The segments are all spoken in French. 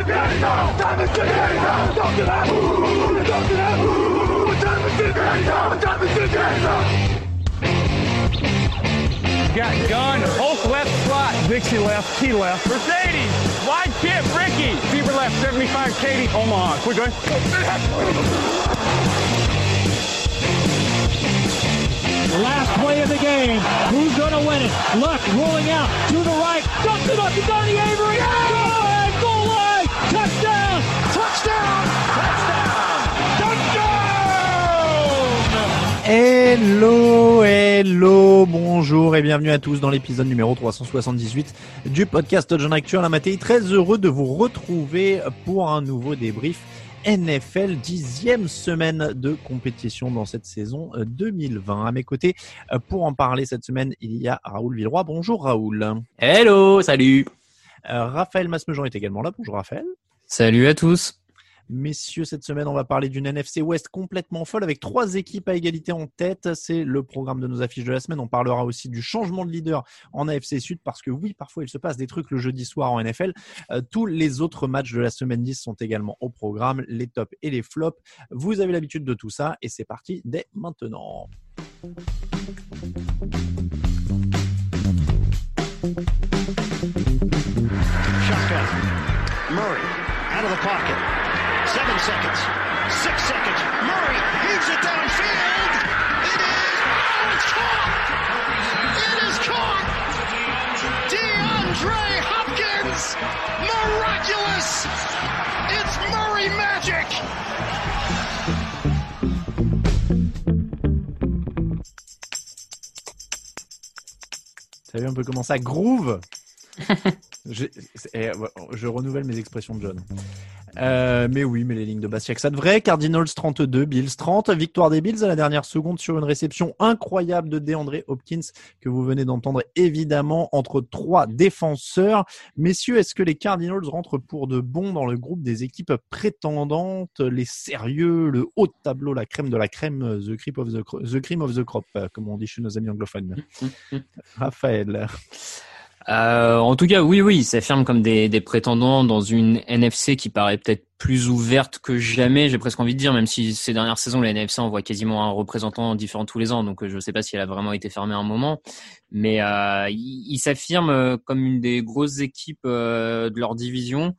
Got Gunn, Hulk left slot, Dixie left, T left, Mercedes, wide chip, Ricky, Bieber left, 75, Katie, Omaha, quick going. Last play of the game, who's going to win it? Luck rolling out to the right, dumps it up to Donnie Avery, goal line, touchdown, touchdown, touchdown, touchdown! Hello, hello, bonjour et bienvenue à tous dans l'épisode numéro 378 du podcast John Actu. La Matéi, très heureux de vous retrouver pour un nouveau débrief NFL, 10e semaine de compétition dans cette saison 2020. À mes côtés, pour en parler cette semaine, il y a Raoul Villeroy. Bonjour Raoul. Hello, salut. Raphaël Masmejean est également là. Bonjour Raphaël. Salut à tous. Messieurs, cette semaine, on va parler d'une NFC West complètement folle avec trois équipes à égalité en tête. C'est le programme de nos affiches de la semaine. On parlera aussi du changement de leader en AFC Sud parce que oui, parfois, il se passe des trucs le jeudi soir en NFL. Tous les autres matchs de la semaine 10 sont également au programme, les tops et les flops. Vous avez l'habitude de tout ça et c'est parti dès maintenant. Shotgun. Murray, out of the pocket. 7 seconds, 6 seconds, Murray heaves it downfield, it is caught, DeAndre Hopkins, miraculous, it's Murray magic. Vous savez, on peut commencer à groove. Je renouvelle mes expressions de John. Mais oui, mais les lignes de Bastiak, ça devrait. Cardinals 32, Bills 30. Victoire des Bills à la dernière seconde sur une réception incroyable de DeAndre Hopkins que vous venez d'entendre évidemment entre trois défenseurs. Messieurs, est-ce que les Cardinals rentrent pour de bon dans le groupe des équipes prétendantes, les sérieux, le haut de tableau, la crème de la crème, the cream of the crop, comme on dit chez nos amis anglophones? Raphaël. En tout cas, oui, ils s'affirment comme des prétendants dans une NFC qui paraît peut-être plus ouverte que jamais, j'ai presque envie de dire, même si ces dernières saisons, la NFC, on voit quasiment un représentant différent tous les ans, donc je ne sais pas si elle a vraiment été fermée à un moment, mais ils s'affirment comme une des grosses équipes de leur division.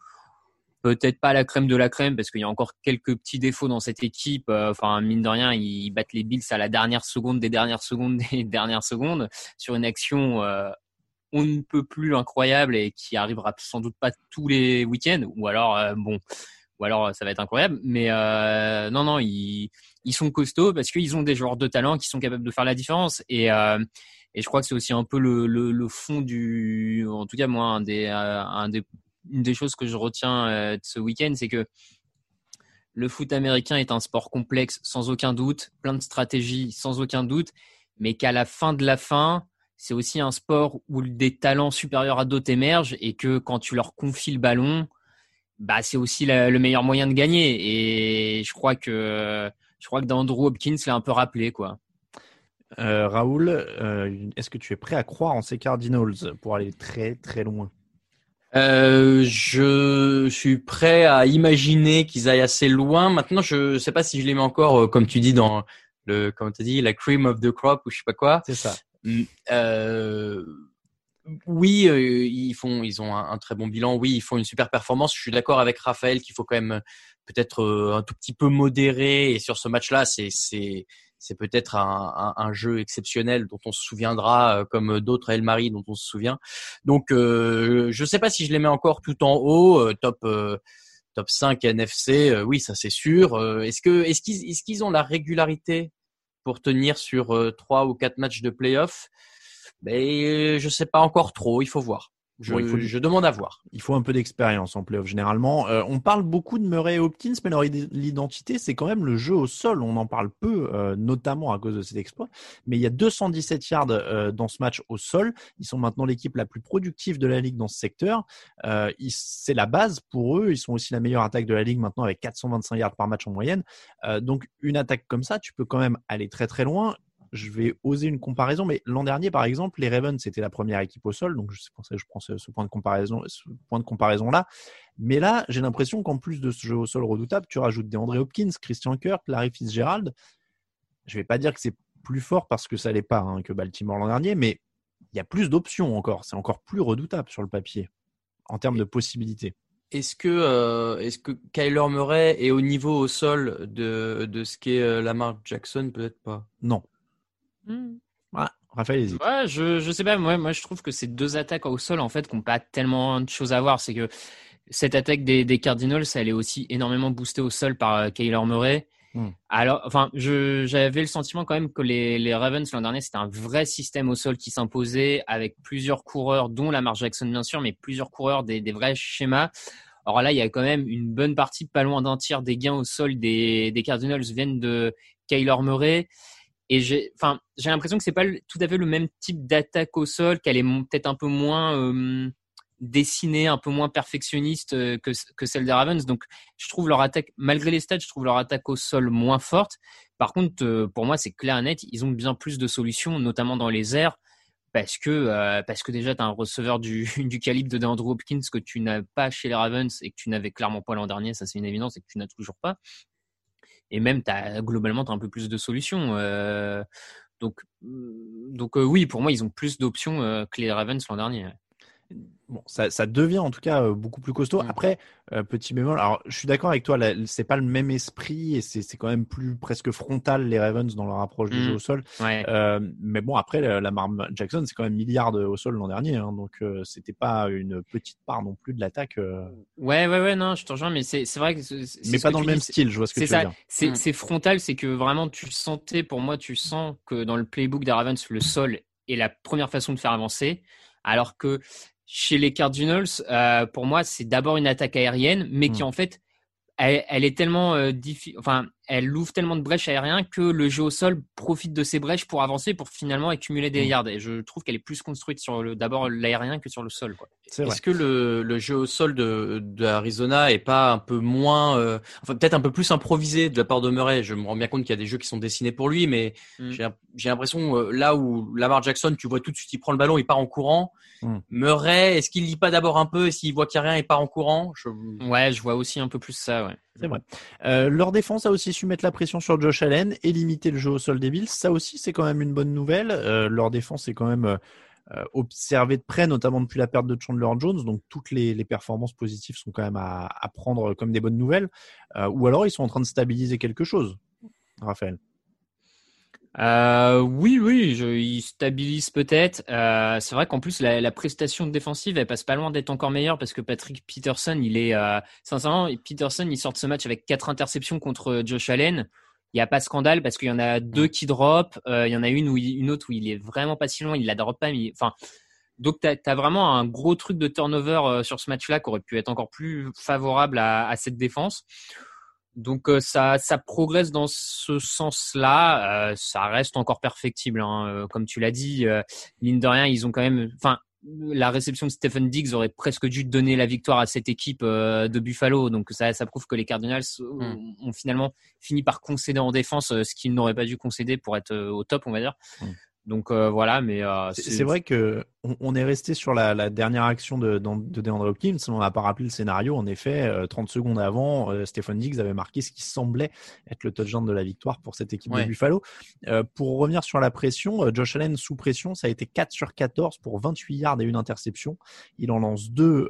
Peut-être pas la crème de la crème parce qu'il y a encore quelques petits défauts dans cette équipe. Enfin, mine de rien, ils battent les Bills à la dernière seconde sur une action on ne peut plus incroyable et qui arrivera sans doute pas tous les week-ends ou alors ça va être incroyable, mais non, ils sont costauds parce qu'ils ont des joueurs de talent qui sont capables de faire la différence et je crois que c'est aussi un peu le fond du, en tout cas moi une des choses que je retiens de ce week-end, c'est que le foot américain est un sport complexe sans aucun doute, plein de stratégies sans aucun doute, mais qu'à la fin de la fin, c'est aussi un sport où des talents supérieurs à d'autres émergent et que quand tu leur confies le ballon, bah c'est aussi le meilleur moyen de gagner. Et je crois que D'Andrew Hopkins l'a un peu rappelé, quoi. Raoul, est-ce que tu es prêt à croire en ces Cardinals pour aller très très loin ? Je suis prêt à imaginer qu'ils aillent assez loin. Maintenant, je sais pas si je les mets encore, comme tu dis, dans la cream of the crop ou je sais pas quoi. C'est ça. Ils ont un très bon bilan. Oui, ils font une super performance. Je suis d'accord avec Raphaël qu'il faut quand même peut-être un tout petit peu modérer. Et sur ce match-là, c'est peut-être un jeu exceptionnel dont on se souviendra, comme d'autres El Mari dont on se souvient. Donc, je sais pas si je les mets encore tout en haut, top 5 NFC. Oui, ça c'est sûr. Est-ce qu'ils ont la régularité pour tenir sur 3 ou 4 matchs de play-off? Mais je sais pas encore trop, il faut voir. Je demande à voir. Il faut un peu d'expérience en play-off généralement. On parle beaucoup de Murray et Hopkins, mais leur l'identité, c'est quand même le jeu au sol. On en parle peu, notamment à cause de cet exploit. Mais il y a 217 yards dans ce match au sol. Ils sont maintenant l'équipe la plus productive de la ligue dans ce secteur. C'est la base pour eux. Ils sont aussi la meilleure attaque de la ligue maintenant avec 425 yards par match en moyenne. Donc, une attaque comme ça, tu peux quand même aller très très loin. je vais oser une comparaison, mais l'an dernier, par exemple, les Ravens, c'était la première équipe au sol, donc c'est pour ça que je prends ce point de comparaison-là. Mais là, j'ai l'impression qu'en plus de ce jeu au sol redoutable, tu rajoutes DeAndre Hopkins, Christian Kirk, Larry Fitzgerald. Je ne vais pas dire que c'est plus fort parce que ça l'est pas que Baltimore l'an dernier, mais il y a plus d'options encore. C'est encore plus redoutable sur le papier en termes de possibilités. Est-ce que Kyler Murray est au niveau au sol de ce qu'est Lamar Jackson? Peut-être pas. Non. Ouais, Raphaël hésite. Ouais, je sais pas. Moi, je trouve que ces deux attaques au sol, en fait, qui n'ont pas tellement de choses à voir. C'est que cette attaque des Cardinals, elle est aussi énormément boostée au sol par Kyler Murray. Alors, enfin, j'avais le sentiment quand même que les Ravens l'an dernier, c'était un vrai système au sol qui s'imposait avec plusieurs coureurs, dont Lamar Jackson bien sûr, mais plusieurs coureurs des vrais schémas. Or là, il y a quand même une bonne partie, pas loin d'un tiers des gains au sol des Cardinals viennent de Kyler Murray. Et j'ai l'impression que c'est pas tout à fait le même type d'attaque au sol, qu'elle est peut-être un peu moins dessinée, un peu moins perfectionniste que celle des Ravens. Donc, je trouve leur attaque, malgré les stats, au sol moins forte. Par contre, pour moi, c'est clair et net, ils ont bien plus de solutions, notamment dans les airs, parce que déjà, tu as un receveur du calibre de DeAndre Hopkins que tu n'as pas chez les Ravens et que tu n'avais clairement pas l'an dernier, ça c'est une évidence, et que tu n'as toujours pas. Et même, globalement, tu as un peu plus de solutions. Donc, oui, pour moi, ils ont plus d'options que les Ravens l'an dernier. Bon, ça devient en tout cas beaucoup plus costaud. Après, petit bémol, alors je suis d'accord avec toi, là, c'est pas le même esprit et c'est quand même plus presque frontal les Ravens dans leur approche du jeu au sol. Ouais. Mais bon, après, Lamar Jackson, c'est quand même milliard au sol l'an dernier, donc c'était pas une petite part non plus de l'attaque. Ouais, non, je te rejoins, mais c'est vrai que. Mais pas dans le même style, je vois ce que tu veux dire. C'est frontal, c'est que vraiment tu sens que dans le playbook des Ravens, le sol est la première façon de faire avancer, alors que. Chez les Cardinals, pour moi, c'est d'abord une attaque aérienne, mais qui en fait, elle est tellement elle ouvre tellement de brèches aériennes que le jeu au sol profite de ces brèches pour avancer, pour finalement accumuler des yards. Et je trouve qu'elle est plus construite sur d'abord l'aérien que sur le sol. Quoi. Est-ce que le jeu au sol de Arizona est pas un peu moins, peut-être un peu plus improvisé de la part de Murray? Je me rends bien compte qu'il y a des jeux qui sont dessinés pour lui, mais j'ai l'impression là où Lamar Jackson, tu vois tout de suite, il prend le ballon, il part en courant. Murray, est-ce qu'il lit pas d'abord un peu et s'il voit qu'il n'y a rien, il part en courant? Ouais, je vois aussi un peu plus ça. Ouais. C'est vrai. Leur défense a aussi su mettre la pression sur Josh Allen et limiter le jeu au sol des Bills. Ça aussi, c'est quand même une bonne nouvelle. Leur défense est quand même observée de près, notamment depuis la perte de Chandler Jones. Donc, toutes les performances positives sont quand même à prendre comme des bonnes nouvelles. Ou alors, ils sont en train de stabiliser quelque chose, Raphaël. Oui, ils stabilisent peut-être. C'est vrai qu'en plus la prestation défensive, elle passe pas loin d'être encore meilleure parce que Patrick Peterson, il est sincèrement, Peterson, il sort de ce match avec 4 interceptions contre Josh Allen. Il y a pas de scandale parce qu'il y en a 2 qui drop, il y en a une autre où il est vraiment pas si loin, il la drop pas, mais enfin. Donc t'as vraiment un gros truc de turnover sur ce match-là qui aurait pu être encore plus favorable à cette défense. Donc ça progresse dans ce sens-là, ça reste encore perfectible comme tu l'as dit, mine de rien, ils ont quand même la réception de Stefon Diggs aurait presque dû donner la victoire à cette équipe de Buffalo, donc ça prouve que les Cardinals ont finalement fini par concéder en défense ce qu'ils n'auraient pas dû concéder pour être au top, on va dire. Donc voilà, mais c'est vrai que on est resté sur la dernière action de DeAndre Hopkins. On n'a pas rappelé le scénario. En effet, 30 secondes avant, Stefon Diggs avait marqué ce qui semblait être le touchdown de la victoire pour cette équipe de Buffalo. Pour revenir sur la pression, Josh Allen sous pression, ça a été 4 sur 14 pour 28 yards et une interception. Il en lance 2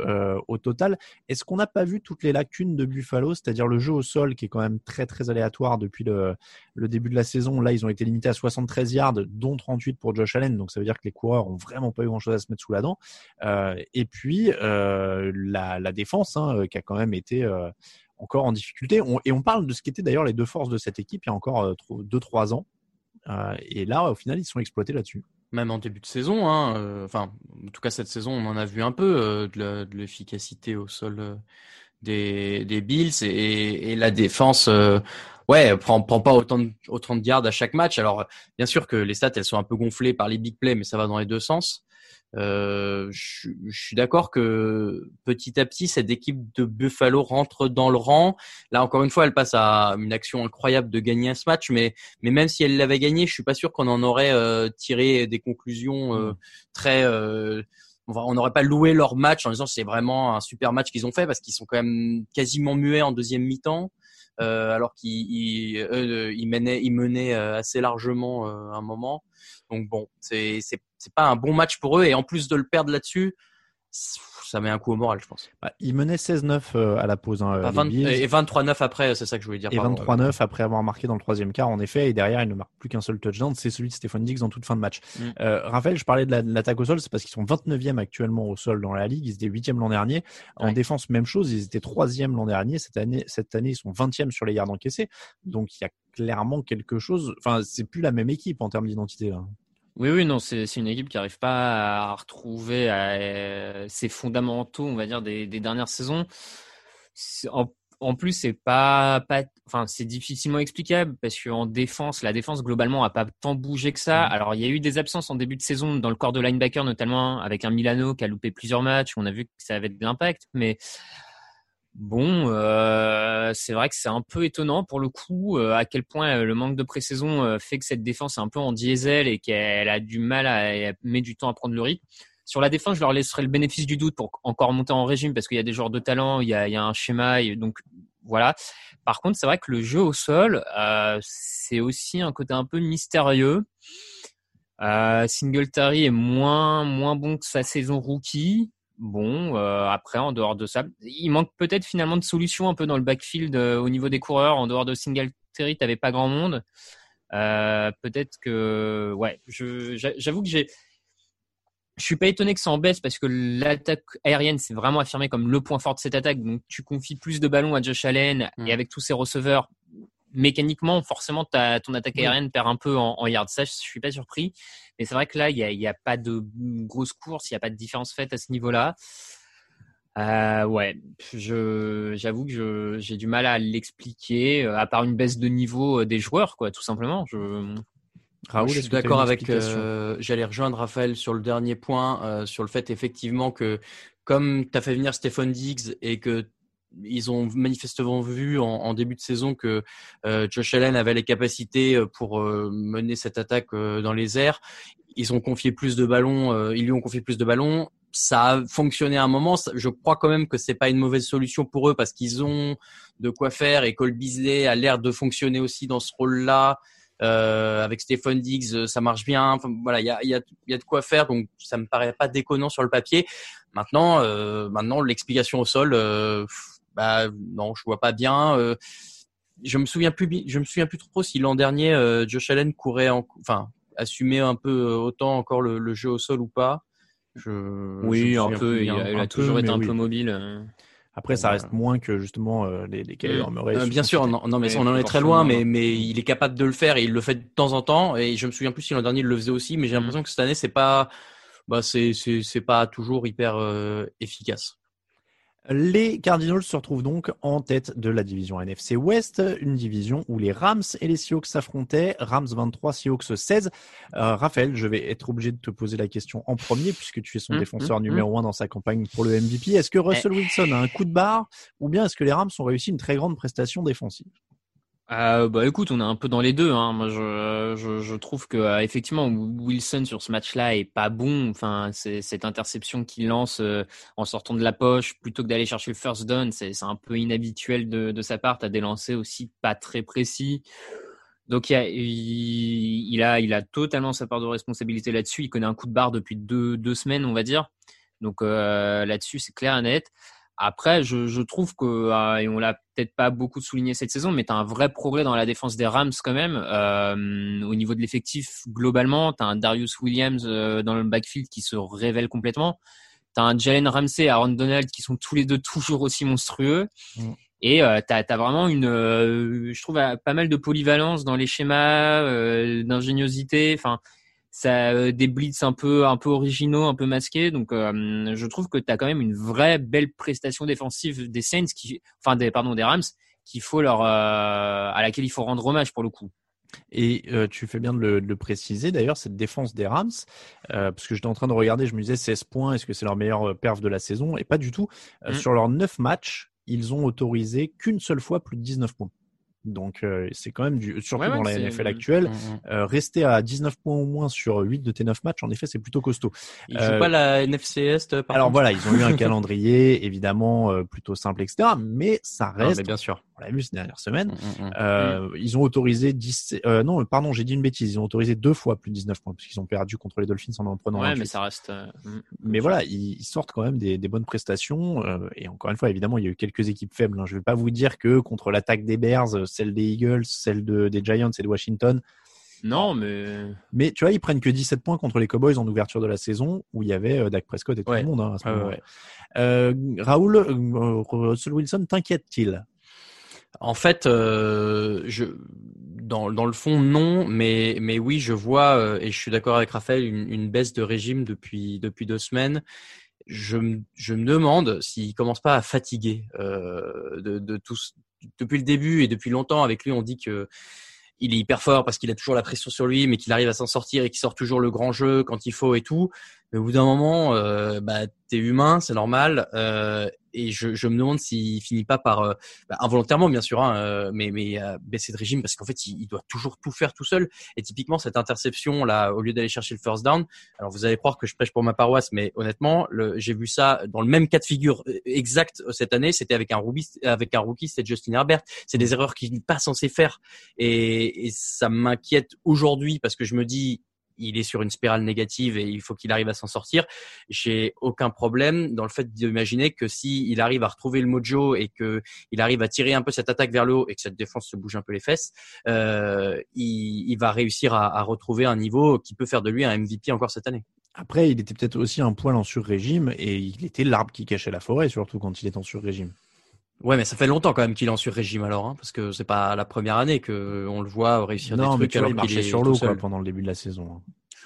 au total. Est-ce qu'on n'a pas vu toutes les lacunes de Buffalo, c'est-à-dire le jeu au sol qui est quand même très très aléatoire depuis le début de la saison? Là, ils ont été limités à 73 yards, dont 38 pour Josh Allen. Donc ça veut dire que les coureurs ont vraiment pas eu chose à se mettre sous la dent, et puis la défense qui a quand même été encore en difficulté, et on parle de ce qui était d'ailleurs les deux forces de cette équipe il y a encore 2-3 ans, et là au final ils sont exploités là-dessus. Même en début de saison, en tout cas cette saison on en a vu un peu de l'efficacité au sol des Bills, et la défense ouais, prend pas autant de yards à chaque match. Alors, bien sûr que les stats, elles sont un peu gonflées par les big plays, mais ça va dans les deux sens. Je suis d'accord que petit à petit, cette équipe de Buffalo rentre dans le rang. Là, encore une fois, elle passe à une action incroyable de gagner un match, mais même si elle l'avait gagné, je suis pas sûr qu'on en aurait tiré des conclusions très… on n'aurait pas loué leur match en disant que c'est vraiment un super match qu'ils ont fait, parce qu'ils sont quand même quasiment muets en deuxième mi-temps, alors qu'ils menaient assez largement à un moment. Donc bon, c'est pas un bon match pour eux, et en plus de le perdre là-dessus, ça met un coup au moral, je pense. Bah, ils menaient 16-9 à la pause. Hein, et 23-9 après, c'est ça que je voulais dire. Et 23-9 après avoir marqué dans le troisième quart, en effet. Et derrière, ils ne marquent plus qu'un seul touchdown. C'est celui de Stefon Diggs en toute fin de match. Raphaël, je parlais de l'attaque au sol. C'est parce qu'ils sont 29e actuellement au sol dans la Ligue. Ils étaient 8e l'an dernier. En défense, même chose. Ils étaient 3e l'an dernier. Cette année, ils sont 20e sur les yards encaissés. Donc, il y a clairement quelque chose. Enfin, c'est plus la même équipe en termes d'identité, là. Oui, non, c'est une équipe qui n'arrive pas à retrouver ses fondamentaux, on va dire, des dernières saisons. En plus, c'est pas, enfin, c'est difficilement explicable parce qu'en défense, la défense globalement a pas tant bougé que ça. Alors, il y a eu des absences en début de saison dans le corps de linebacker, notamment avec un Milano qui a loupé plusieurs matchs. On a vu que ça avait de l'impact, mais bon, c'est vrai que c'est un peu étonnant pour le coup à quel point le manque de pré-saison fait que cette défense est un peu en diesel et qu'elle a du mal elle met du temps à prendre le rythme. Sur la défense, je leur laisserai le bénéfice du doute pour encore monter en régime parce qu'il y a des joueurs de talent, il y a un schéma, et donc voilà. Par contre, c'est vrai que le jeu au sol, c'est aussi un côté un peu mystérieux. Singletary est moins bon que sa saison rookie. Bon, après, en dehors de ça, il manque peut-être finalement de solutions un peu dans le backfield au niveau des coureurs. En dehors de Singletary, t'avais pas grand monde. Peut-être que, ouais, j'avoue que je suis pas étonné que ça en baisse parce que l'attaque aérienne s'est vraiment affirmée comme le point fort de cette attaque. Donc, tu confies plus de ballons à Josh Allen et avec tous ses receveurs, mécaniquement, forcément, ton attaque aérienne perd un peu en yards. Ça, je suis pas surpris. Mais c'est vrai que là, il y a pas de grosse course, il y a pas de différence faite à ce niveau-là. Ouais, j'avoue que j'ai du mal à l'expliquer, à part une baisse de niveau des joueurs, quoi, tout simplement. Raoul, je suis d'accord avec. J'allais rejoindre Raphaël sur le dernier point, sur le fait effectivement que comme t'as fait venir Stefon Diggs et que ils ont manifestement vu en début de saison que Josh Allen avait les capacités pour mener cette attaque dans les airs. Ils ont confié plus de ballons, ils lui ont confié plus de ballons. Ça a fonctionné à un moment. Je crois quand même que c'est pas une mauvaise solution pour eux parce qu'ils ont de quoi faire et Cole Beasley a l'air de fonctionner aussi dans ce rôle-là. Avec Stefon Diggs, ça marche bien. Enfin, voilà, il y a de quoi faire. Donc, ça me paraît pas déconnant sur le papier. Maintenant, l'explication au sol. Bah non, je vois pas bien. Je me souviens plus trop si l'an dernier Josh Allen assumait un peu autant encore le jeu au sol ou pas. Il a toujours été un peu mobile. Après, ça reste moins que justement les Kyler Murray. Bien sûr, mais on en est très loin, mais il est capable de le faire et il le fait de temps en temps. Et je me souviens plus si l'an dernier il le faisait aussi, mais j'ai l'impression que cette année c'est pas toujours hyper efficace. Les Cardinals se retrouvent donc en tête de la division NFC West, une division où les Rams et les Seahawks s'affrontaient. Rams 23, Seahawks 16. Raphaël, je vais être obligé de te poser la question en premier puisque tu es son défenseur numéro 1 dans sa campagne pour le MVP. Est-ce que Russell Wilson a un coup de barre ou bien est-ce que les Rams ont réussi une très grande prestation défensive ? Bah écoute, on est un peu dans les deux. Hein. Moi, je trouve que effectivement Wilson sur ce match-là est pas bon. Enfin, c'est cette interception qu'il lance en sortant de la poche plutôt que d'aller chercher le first down, c'est un peu inhabituel de sa part. T'as des lancers aussi pas très précis. Donc il a totalement sa part de responsabilité là-dessus. Il connaît un coup de barre depuis deux semaines, on va dire. Donc là-dessus, c'est clair et net. Après, je trouve que, et on l'a peut-être pas beaucoup souligné cette saison, mais tu as un vrai progrès dans la défense des Rams quand même. Au niveau de l'effectif, globalement, tu as un Darius Williams dans le backfield qui se révèle complètement. Tu as un Jalen Ramsey et Aaron Donald qui sont tous les deux toujours aussi monstrueux. Et tu as vraiment je trouve, pas mal de polyvalence dans les schémas, d'ingéniosité. Enfin, ça des blitz un peu originaux, un peu masqués, donc je trouve que tu as quand même une vraie belle prestation défensive des Rams qu'il faut leur à laquelle il faut rendre hommage pour le coup. Et tu fais bien de le préciser d'ailleurs, cette défense des Rams, parce que j'étais en train de regarder, je me disais 16 points, est-ce que c'est leur meilleure perf de la saison? Et pas du tout. Sur leurs 9 matchs, ils ont autorisé qu'une seule fois plus de 19 points. Donc c'est quand même du surtout dans la NFL actuelle, rester à 19 points au moins sur 8 de tes 9 matchs, en effet, c'est plutôt costaud. Ils jouent pas la NFC Est par contre. Voilà, ils ont eu un calendrier évidemment plutôt simple, etc. Mais ça reste, bien sûr, on l'a vu ces dernières semaines, ils ont autorisé ils ont autorisé 2 fois plus de 19 points parce qu'ils ont perdu contre les Dolphins en prenant 28. Mais ça reste mais voilà, ils sortent quand même des bonnes prestations et encore une fois, évidemment, il y a eu quelques équipes faibles, hein. Je vais pas vous dire que contre l'attaque des Bears, celle des Eagles, celle des Giants et de Washington. Non, mais tu vois, ils prennent que 17 points contre les Cowboys en ouverture de la saison où il y avait Dak Prescott et tout le monde. Hein, à ce moment-là. Raoul, Russell Wilson, t'inquiète-t-il ? En fait, dans le fond, non, mais oui, je vois, et je suis d'accord avec Raphaël, une baisse de régime depuis 2 semaines. Je me demande s'il commence pas à fatiguer de tous. Depuis le début et depuis longtemps, avec lui, on dit que il est hyper fort parce qu'il a toujours la pression sur lui, mais qu'il arrive à s'en sortir et qu'il sort toujours le grand jeu quand il faut et tout. Mais au bout d'un moment, t'es humain, c'est normal. Et je me demande s'il finit pas par involontairement, bien sûr, mais baisser de régime parce qu'en fait, il doit toujours tout faire tout seul. Et typiquement, cette interception là, au lieu d'aller chercher le first down, alors vous allez croire que je prêche pour ma paroisse, mais honnêtement, j'ai vu ça dans le même cas de figure exact cette année. C'était avec un rookie, c'était Justin Herbert. C'est des erreurs qu'il n'est pas censé faire, et ça m'inquiète aujourd'hui parce que je me dis, il est sur une spirale négative et il faut qu'il arrive à s'en sortir. J'ai aucun problème dans le fait d'imaginer que s'il arrive à retrouver le mojo et qu'il arrive à tirer un peu cette attaque vers le haut et que cette défense se bouge un peu les fesses, il va réussir à retrouver un niveau qui peut faire de lui un MVP encore cette année. Après, il était peut-être aussi un poil en sur-régime et il était l'arbre qui cachait la forêt, surtout quand il est en sur-régime. Ouais, mais ça fait longtemps quand même qu'il est en sur-régime alors, hein, parce que c'est pas la première année que on le voit réussir des trucs alors qu'il est sur l'eau pendant le début de la saison. Hein.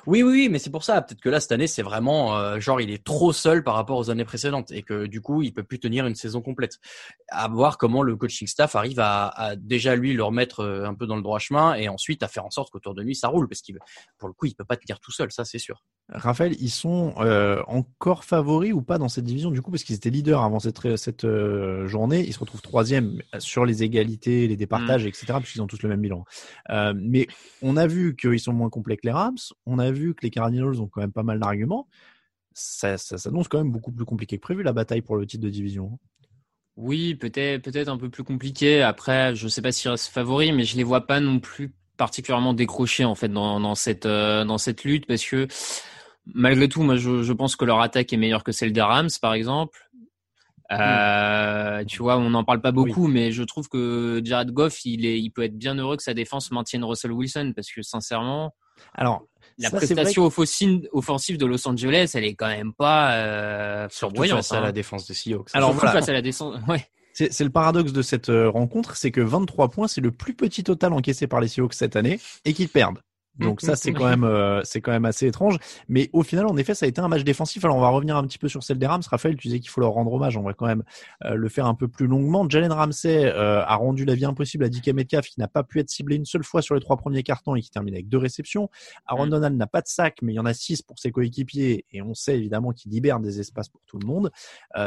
Oui, mais c'est pour ça. Peut-être que là cette année c'est vraiment il est trop seul par rapport aux années précédentes et que du coup il peut plus tenir une saison complète. À voir comment le coaching staff arrive à déjà lui le remettre un peu dans le droit chemin et ensuite à faire en sorte qu'autour de lui ça roule parce qu'il pour le coup il peut pas tenir tout seul, ça c'est sûr. Raphaël, ils sont encore favoris ou pas dans cette division du coup parce qu'ils étaient leaders avant cette journée, ils se retrouvent 3e sur les égalités, les départages, etc. puisqu'ils ont tous le même bilan. Mais on a vu qu'ils sont moins complets que les Rams, on a vu que les Cardinals ont quand même pas mal d'arguments. Ça s'annonce quand même beaucoup plus compliqué que prévu la bataille pour le titre de division. Oui, peut-être un peu plus compliqué. Après, je sais pas s'ils restent favoris, mais je les vois pas non plus particulièrement décrochés en fait dans cette lutte parce que malgré tout, moi je pense que leur attaque est meilleure que celle des Rams par exemple. Tu vois, on n'en parle pas beaucoup, mais je trouve que Jared Goff, il peut être bien heureux que sa défense maintienne Russell Wilson parce que sincèrement, alors la prestation offensive de Los Angeles, elle est quand même pas surbrillante face à la défense des Seahawks. Alors voilà, face à la défense, ouais. C'est le paradoxe de cette rencontre, c'est que 23 points, c'est le plus petit total encaissé par les Seahawks cette année et qu'ils perdent. Donc ça, c'est quand même assez étrange. Mais au final, en effet, ça a été un match défensif. Alors on va revenir un petit peu sur celle des Rams. Raphaël, tu disais qu'il faut leur rendre hommage. On va quand même le faire un peu plus longuement. Jalen Ramsey a rendu la vie impossible à DK Metcalf, qui n'a pas pu être ciblé une seule fois sur les 3 premiers cartons et qui termine avec 2 réceptions. Aaron Donald n'a pas de sac, mais il y en a 6 pour ses coéquipiers. Et on sait évidemment qu'il libère des espaces pour tout le monde.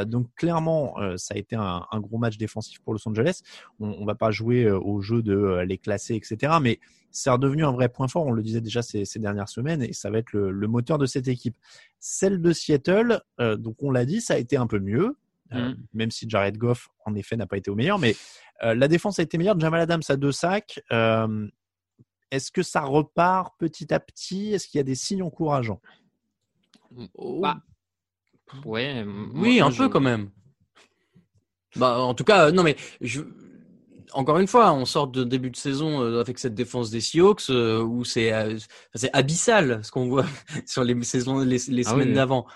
Donc clairement, ça a été un gros match défensif pour Los Angeles. On va pas jouer au jeu de les classer, etc. Mais c'est redevenu un vrai point fort, on le disait déjà ces dernières semaines, et ça va être le moteur de cette équipe. Celle de Seattle, donc on l'a dit, ça a été un peu mieux, même si Jared Goff, en effet, n'a pas été au meilleur, mais la défense a été meilleure. Jamal Adams a 2 sacs. Est-ce que ça repart petit à petit? Est-ce qu'il y a des signes encourageants? Oui, un peu quand même. En tout cas, non mais... Encore une fois, on sort de début de saison avec cette défense des Seahawks où c'est abyssal ce qu'on voit sur les saisons, les semaines d'avant.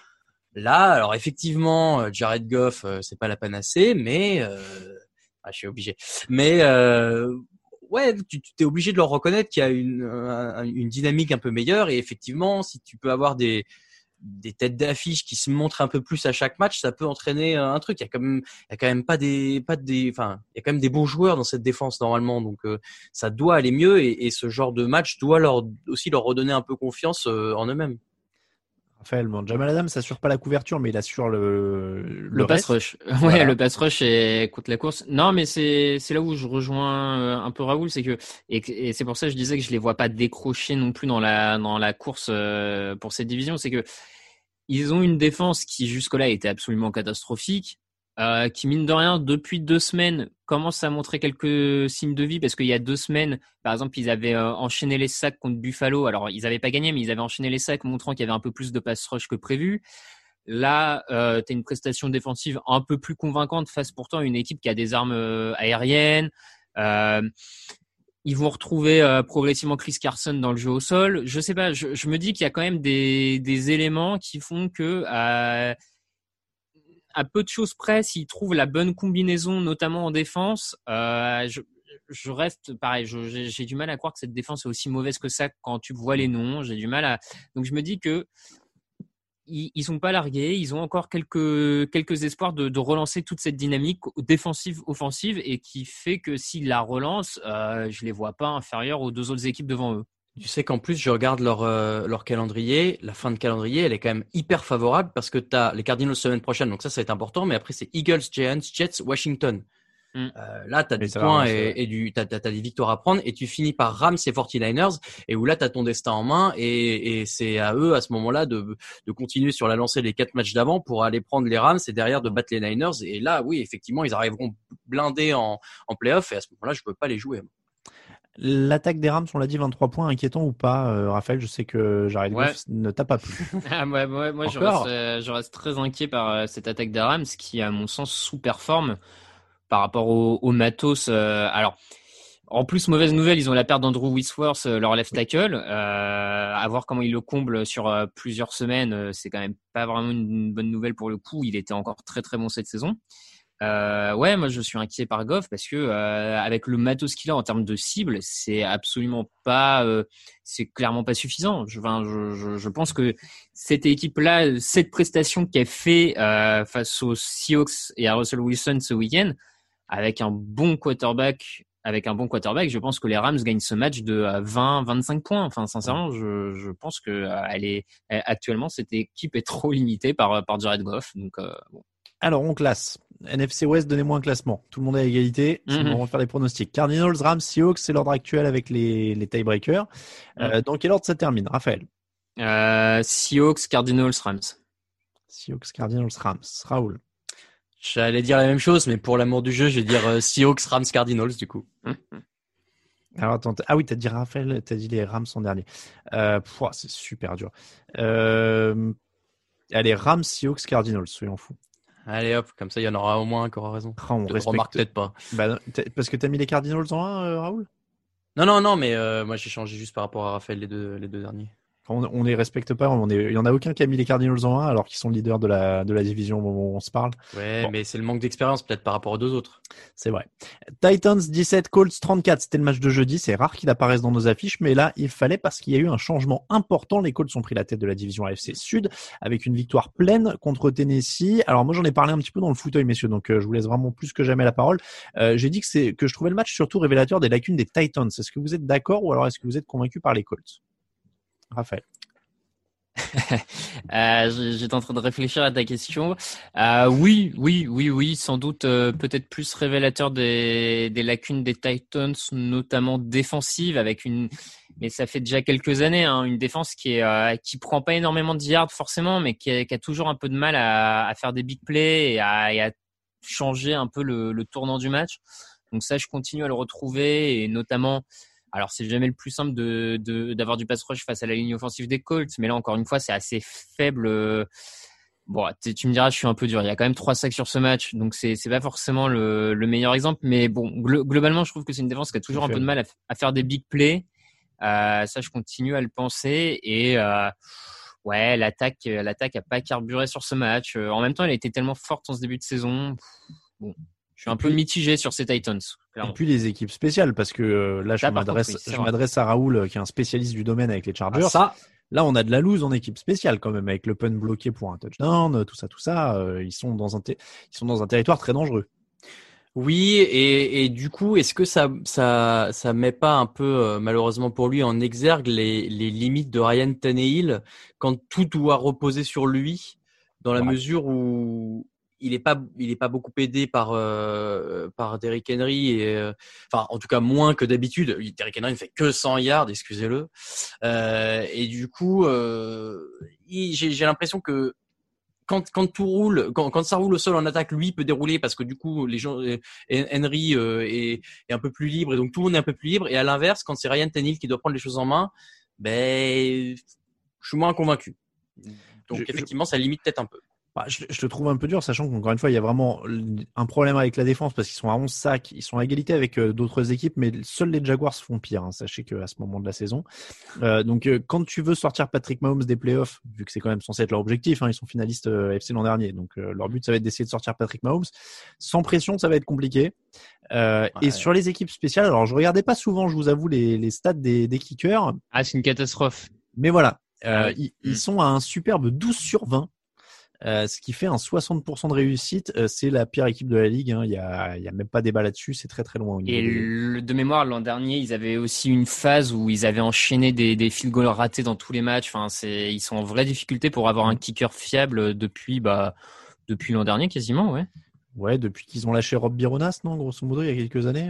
Là, alors effectivement, Jared Goff, c'est pas la panacée, mais je suis obligé. Mais tu t'es obligé de leur reconnaître qu'il y a une dynamique un peu meilleure et effectivement, si tu peux avoir des des têtes d'affiche qui se montrent un peu plus à chaque match, ça peut entraîner un truc. Il y a quand même des bons joueurs dans cette défense normalement, donc ça doit aller mieux et ce genre de match doit leur redonner un peu confiance en eux-mêmes. Raphaël, Jamal Adams n'assure pas la couverture, mais il assure le pass rush. Voilà. Ouais, le pass rush et contre la course. Non, mais c'est là où je rejoins un peu Raoul, c'est que et c'est pour ça que je disais que je les vois pas décrocher non plus dans la course pour cette division, c'est que ils ont une défense qui jusque-là était absolument catastrophique, qui mine de rien depuis 2 semaines commence à montrer quelques signes de vie, parce qu'il y a 2 semaines, par exemple, ils avaient enchaîné les sacs contre Buffalo. Alors ils n'avaient pas gagné, mais ils avaient enchaîné les sacs, montrant qu'il y avait un peu plus de pass rush que prévu. Là, t'as une prestation défensive un peu plus convaincante face pourtant à une équipe qui a des armes aériennes. Ils vont retrouver progressivement Chris Carson dans le jeu au sol. Je sais pas, je me dis qu'il y a quand même des éléments qui font que à peu de choses près, s'ils trouvent la bonne combinaison, notamment en défense, je reste pareil. J'ai du mal à croire que cette défense est aussi mauvaise que ça quand tu vois les noms. J'ai du mal à. Donc je me dis que ils sont pas largués. Ils ont encore quelques espoirs de relancer toute cette dynamique défensive, offensive, et qui fait que s'ils la relancent, je les vois pas inférieurs aux 2 autres équipes devant eux. Tu sais qu'en plus, je regarde leur calendrier. La fin de calendrier, elle est quand même hyper favorable parce que tu as les Cardinals semaine prochaine, donc ça va être important. Mais après, c'est Eagles, Giants, Jets, Washington. Là, tu as des points et t'as des victoires à prendre. Et tu finis par Rams et 49ers, et où là, tu as ton destin en main. Et c'est à eux, à ce moment-là, de continuer sur la lancée des 4 matchs d'avant pour aller prendre les Rams et derrière de battre les Niners. Et là, oui, effectivement, ils arriveront blindés en play-off. Et à ce moment-là, je peux pas les jouer. L'attaque des Rams, on l'a dit, 23 points, inquiétant ou pas, Raphaël? Je sais que Jared Goff ne tape pas plus. Moi, je reste très inquiet par cette attaque des Rams qui, à mon sens, sous-performe par rapport au matos. Alors, en plus, mauvaise nouvelle, ils ont la perte d'Andrew Whitworth, leur left tackle. À voir comment ils le comblent sur plusieurs semaines, c'est quand même pas vraiment une bonne nouvelle pour le coup. Il était encore très très bon cette saison. Moi je suis inquiet par Goff parce que avec le matos qu'il a en termes de cible, c'est clairement pas suffisant. Je pense que cette équipe-là, cette prestation qu'elle fait face aux Seahawks et à Russell Wilson ce week-end, avec un bon quarterback, je pense que les Rams gagnent ce match de 20-25 points. Enfin, sincèrement, je pense que actuellement cette équipe est trop limitée par Jared Goff. Donc bon. Alors, on classe. NFC West, donnez-moi un classement. Tout le monde est à égalité. On va faire les pronostics. Cardinals, Rams, Seahawks, c'est l'ordre actuel avec les tiebreakers. Dans quel ordre ça termine, Raphaël? Seahawks, Cardinals, Rams. Seahawks, Cardinals, Rams. Raoul? J'allais dire la même chose, mais pour l'amour du jeu, je vais dire Seahawks, Rams, Cardinals, du coup. Alors, attends. Ah oui, t'as dit Raphaël, t'as dit les Rams en dernier. C'est super dur. Allez, Rams, Seahawks, Cardinals, soyons fous. Allez hop, comme ça il y en aura au moins un qui aura raison. On ne remarque peut-être pas. Bah, parce que tu as mis les Cardinals en 1, Raoul ? Non, mais moi j'ai changé juste par rapport à Raphaël les deux derniers. On les respecte pas, il y en a aucun qui a mis les Cardinals en 1 alors qu'ils sont leaders de la division au moment où on se parle. Ouais, mais c'est le manque d'expérience peut-être par rapport aux 2 autres. C'est vrai. Titans 17, Colts 34, c'était le match de jeudi, c'est rare qu'il apparaisse dans nos affiches, mais là il fallait parce qu'il y a eu un changement important. Les Colts ont pris la tête de la division AFC Sud avec une victoire pleine contre Tennessee. Alors moi j'en ai parlé un petit peu dans le fauteuil, messieurs, donc je vous laisse vraiment plus que jamais la parole. J'ai dit que je trouvais le match surtout révélateur des lacunes des Titans. Est-ce que vous êtes d'accord ou alors est-ce que vous êtes convaincu par les Colts? Raphaël. J'étais en train de réfléchir à ta question. Oui, sans doute, peut-être plus révélateur des lacunes des Titans, notamment défensive, mais ça fait déjà quelques années, hein, une défense qui prend pas énormément de yards forcément, mais qui a toujours un peu de mal à faire des big plays et à changer un peu le tournant du match. Donc ça, je continue à le retrouver, et notamment. Alors, c'est jamais le plus simple d'avoir du pass rush face à la ligne offensive des Colts, mais là, encore une fois, c'est assez faible. Bon, tu me diras, je suis un peu dur. Il y a quand même 3 sacs sur ce match, donc c'est pas forcément le meilleur exemple. Mais bon, globalement, je trouve que c'est une défense qui a toujours un peu de mal à faire des big plays. Ça, je continue à le penser. Et l'attaque a pas carburé sur ce match. En même temps, elle a été tellement forte en ce début de saison. Bon. Je suis un peu mitigé sur ces Titans. Clairement. Et puis les équipes spéciales, parce que là, je m'adresse à Raoul, qui est un spécialiste du domaine avec les Chargers. Ah, ça, Là, on a de la loose en équipe spéciale quand même, avec le punt bloqué pour un touchdown, tout ça. Ils sont dans un territoire très dangereux. Oui, et du coup, est-ce que ça met pas un peu, malheureusement pour lui, en exergue les limites de Ryan Tannehill quand tout doit reposer sur lui, dans la mesure où il est pas beaucoup aidé par Derrick Henry, et en tout cas moins que d'habitude. Derrick Henry ne fait que 100 yards, excusez-le. Et du coup, j'ai l'impression que quand tout roule, quand ça roule au sol en attaque, lui peut dérouler parce que du coup les gens, Henry est un peu plus libre et donc tout le monde est un peu plus libre. Et à l'inverse, quand c'est Ryan Tannehill qui doit prendre les choses en main, je suis moins convaincu. Donc effectivement, ça limite peut-être un peu. Je te trouve un peu dur, sachant qu'encore une fois, il y a vraiment un problème avec la défense parce qu'ils sont à 11 sacs, ils sont à égalité avec d'autres équipes, mais seuls les Jaguars font pire. Sachez qu'à ce moment de la saison, donc quand tu veux sortir Patrick Mahomes des playoffs, vu que c'est quand même censé être leur objectif, ils sont finalistes AFC l'an dernier, donc leur but ça va être d'essayer de sortir Patrick Mahomes sans pression, ça va être compliqué. Et sur les équipes spéciales, alors je regardais pas souvent, je vous avoue, les stats des kickers. Ah, c'est une catastrophe. Mais voilà, ils sont à un superbe 12 sur 20. Ce qui fait un 60% de réussite, c'est la pire équipe de la ligue. Il y a même pas débat là-dessus, c'est très très loin. Et de mémoire, l'an dernier, ils avaient aussi une phase où ils avaient enchaîné des field goals ratés dans tous les matchs. Enfin, ils sont en vraie difficulté pour avoir un kicker fiable depuis l'an dernier quasiment, ouais. Ouais, depuis qu'ils ont lâché Rob Bironas, non, grosso modo, il y a quelques années.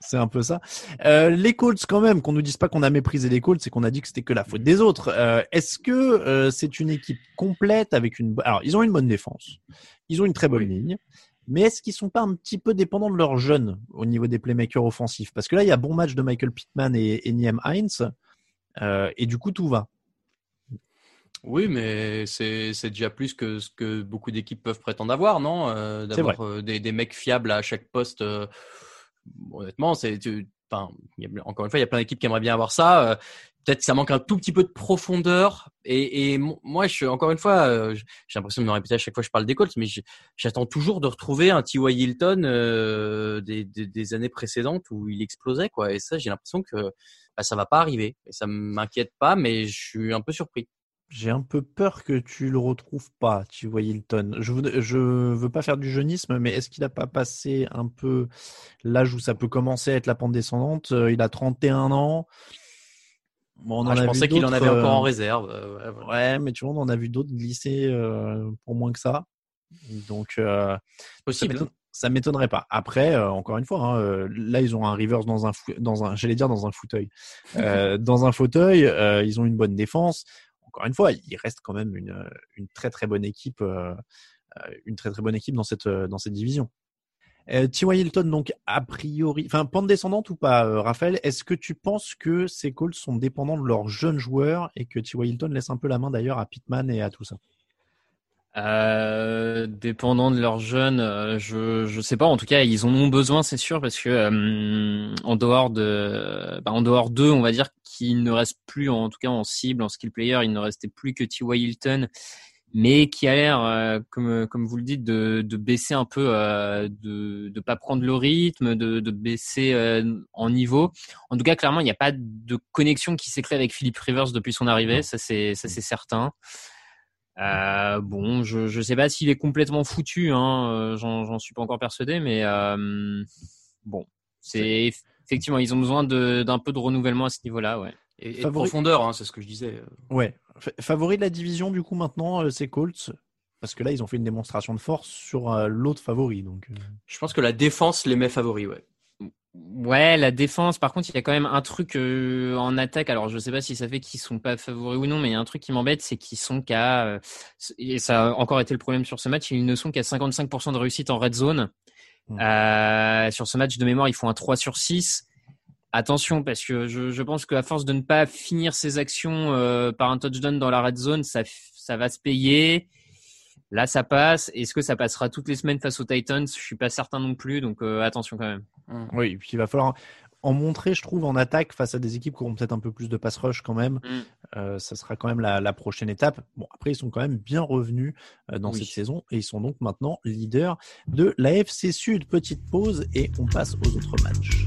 C'est un peu ça. Les Colts, quand même, qu'on nous dise pas qu'on a méprisé les Colts, c'est qu'on a dit que c'était que la faute des autres. Est-ce que c'est une équipe complète avec une... Alors, ils ont une bonne défense, ils ont une très bonne ligne, mais est-ce qu'ils sont pas un petit peu dépendants de leurs jeunes au niveau des playmakers offensifs ? Parce que là, il y a bon match de Michael Pittman et Nyheim Hines, et du coup, tout va. Oui, mais c'est déjà plus que ce que beaucoup d'équipes peuvent prétendre avoir, non ? D'avoir des mecs fiables à chaque poste. Honnêtement, encore une fois, il y a plein d'équipes qui aimeraient bien avoir ça. Peut-être que ça manque un tout petit peu de profondeur. Et moi, encore une fois, j'ai l'impression de me répéter à chaque fois que je parle des Colts, mais j'attends toujours de retrouver un T.Y. Hilton des années précédentes où il explosait, quoi. Et ça, j'ai l'impression que ça va pas arriver. Et ça m'inquiète pas, mais je suis un peu surpris. J'ai un peu peur que tu le retrouves pas, tu vois, Hilton. Je veux pas faire du jeunisme, mais est-ce qu'il a pas passé un peu l'âge où ça peut commencer à être la pente descendante ? Il a 31 ans. Bon, je pensais qu'il en avait encore en réserve. Ouais, mais tu vois, on en a vu d'autres glisser pour moins que ça. Donc, possible. Ça m'étonnerait pas. Après, encore une fois, là ils ont un Rivers dans un fauteuil. Ils ont une bonne défense. Encore une fois, il reste quand même une très très bonne équipe, dans cette division. T.Y. Hilton, donc a priori, enfin pente descendante ou pas, Raphaël, est-ce que tu penses que ces Colts sont dépendants de leurs jeunes joueurs et que T.Y. Hilton laisse un peu la main d'ailleurs à Pittman et à tout ça ? Dépendant de leurs jeunes, je sais pas. En tout cas, ils en ont besoin, c'est sûr, parce que en dehors d'eux, on va dire qu'il ne reste plus, en tout cas en cible, en skill player, il ne restait plus que T.Y. Hilton, mais qui a l'air, comme vous le dites, de baisser un peu, de pas prendre le rythme, de baisser en niveau. En tout cas, clairement, il n'y a pas de connexion qui s'est créée avec Philip Rivers depuis son arrivée, ça c'est certain. Bon, je sais pas s'il est complètement foutu, j'en suis pas encore persuadé, mais bon, c'est effectivement ils ont besoin d'un peu de renouvellement à ce niveau-là, ouais. Et de profondeur, c'est ce que je disais. Ouais. Favori de la division du coup maintenant, c'est Colts, parce que là ils ont fait une démonstration de force sur l'autre favori, donc. Je pense que la défense les met favoris, ouais. Ouais, la défense. Par contre, il y a quand même un truc en attaque. Alors, je sais pas si ça fait qu'ils sont pas favoris ou non, mais il y a un truc qui m'embête, c'est qu'ils sont qu'à et ça a encore été le problème sur ce match. Ils ne sont qu'à 55% de réussite en red zone. Sur ce match de mémoire, ils font un 3/6. Attention, parce que je pense qu'à force de ne pas finir ses actions par un touchdown dans la red zone, ça va se payer. Là, ça passe. Est-ce que ça passera toutes les semaines face aux Titans ? Je suis pas certain non plus, donc attention quand même. Oui, et puis il va falloir en montrer, je trouve, en attaque face à des équipes qui auront peut-être un peu plus de pass rush quand même. Ça sera quand même la prochaine étape. Bon, après, ils sont quand même bien revenus dans cette saison et ils sont donc maintenant leaders de la AFC Sud. Petite pause et on passe aux autres matchs.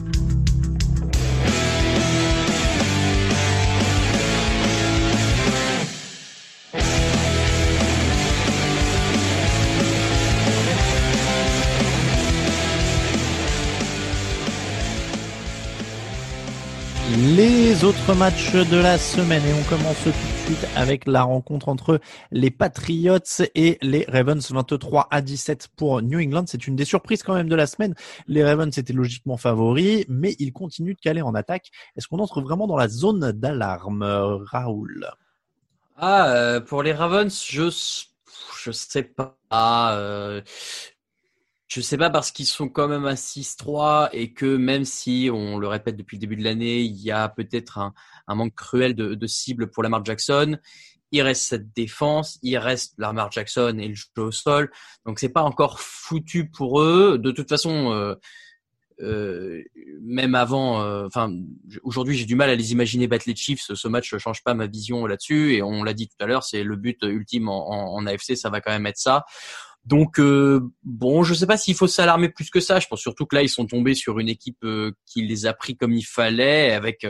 Les autres matchs de la semaine, et on commence tout de suite avec la rencontre entre les Patriots et les Ravens, 23-17 pour New England. C'est une des surprises quand même de la semaine. Les Ravens étaient logiquement favoris, mais ils continuent de caler en attaque. Est-ce qu'on entre vraiment dans la zone d'alarme, Raoul? Pour les Ravens, je sais pas. Je sais pas, parce qu'ils sont quand même à 6-3 et que même si, on le répète depuis le début de l'année, il y a peut-être un manque cruel de cible pour Lamar Jackson, il reste cette défense, il reste Lamar Jackson et le jeu au sol. Donc, c'est pas encore foutu pour eux. De toute façon, même avant, aujourd'hui, j'ai du mal à les imaginer battre les Chiefs. Ce match ne change pas ma vision là-dessus. Et on l'a dit tout à l'heure, c'est le but ultime en AFC, ça va quand même être ça. Donc je sais pas s'il faut s'alarmer plus que ça. Je pense surtout que là ils sont tombés sur une équipe qui les a pris comme il fallait, avec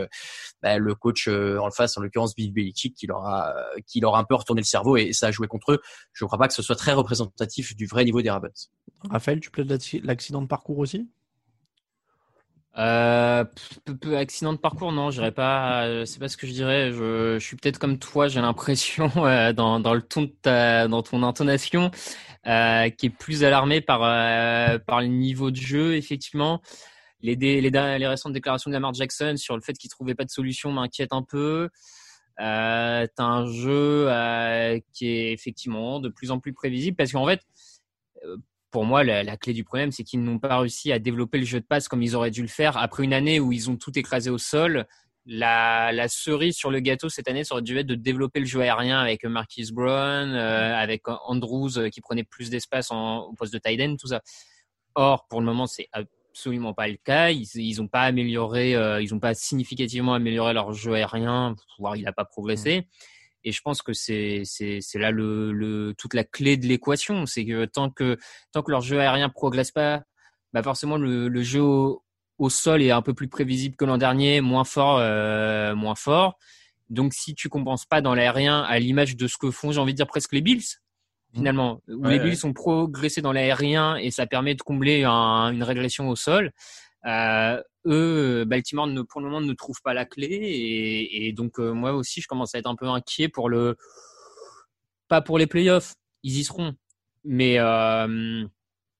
le coach en face, en l'occurrence Bill Belichick, qui leur a un peu retourné le cerveau, et ça a joué contre eux. Je crois pas que ce soit très représentatif du vrai niveau des Ravens. Raphaël, tu plaides l'accident de parcours aussi? Accident de parcours, non, j'irais pas. C'est pas ce que je dirais. Je suis peut-être comme toi. J'ai l'impression dans le ton de dans ton intonation qui est plus alarmé par le niveau de jeu. Effectivement, les récentes déclarations de Lamar Jackson sur le fait qu'il trouvait pas de solution m'inquiète un peu. T'as un jeu qui est effectivement de plus en plus prévisible, parce qu'en fait. Pour moi, la clé du problème, c'est qu'ils n'ont pas réussi à développer le jeu de passe comme ils auraient dû le faire. Après une année où ils ont tout écrasé au sol, la cerise sur le gâteau cette année, ça aurait dû être de développer le jeu aérien avec Marquise Brown, avec Andrews qui prenait plus d'espace au poste de tight end, tout ça. Or, pour le moment, c'est absolument pas le cas. Ils n'ont pas amélioré, ils n'ont pas significativement amélioré leur jeu aérien, voire il n'a pas progressé. Et je pense que c'est là toute la clé de l'équation. C'est que tant que leur jeu aérien progresse pas, bah forcément le jeu au sol est un peu plus prévisible que l'an dernier, moins fort. Donc si tu compenses pas dans l'aérien, à l'image de ce que font, j'ai envie de dire, presque les Bills finalement, où les Bills ont progressé dans l'aérien et ça permet de combler une régression au sol. Eux, Baltimore pour le moment ne trouve pas la clé, et donc moi aussi je commence à être un peu inquiet pas pour les playoffs, ils y seront, mais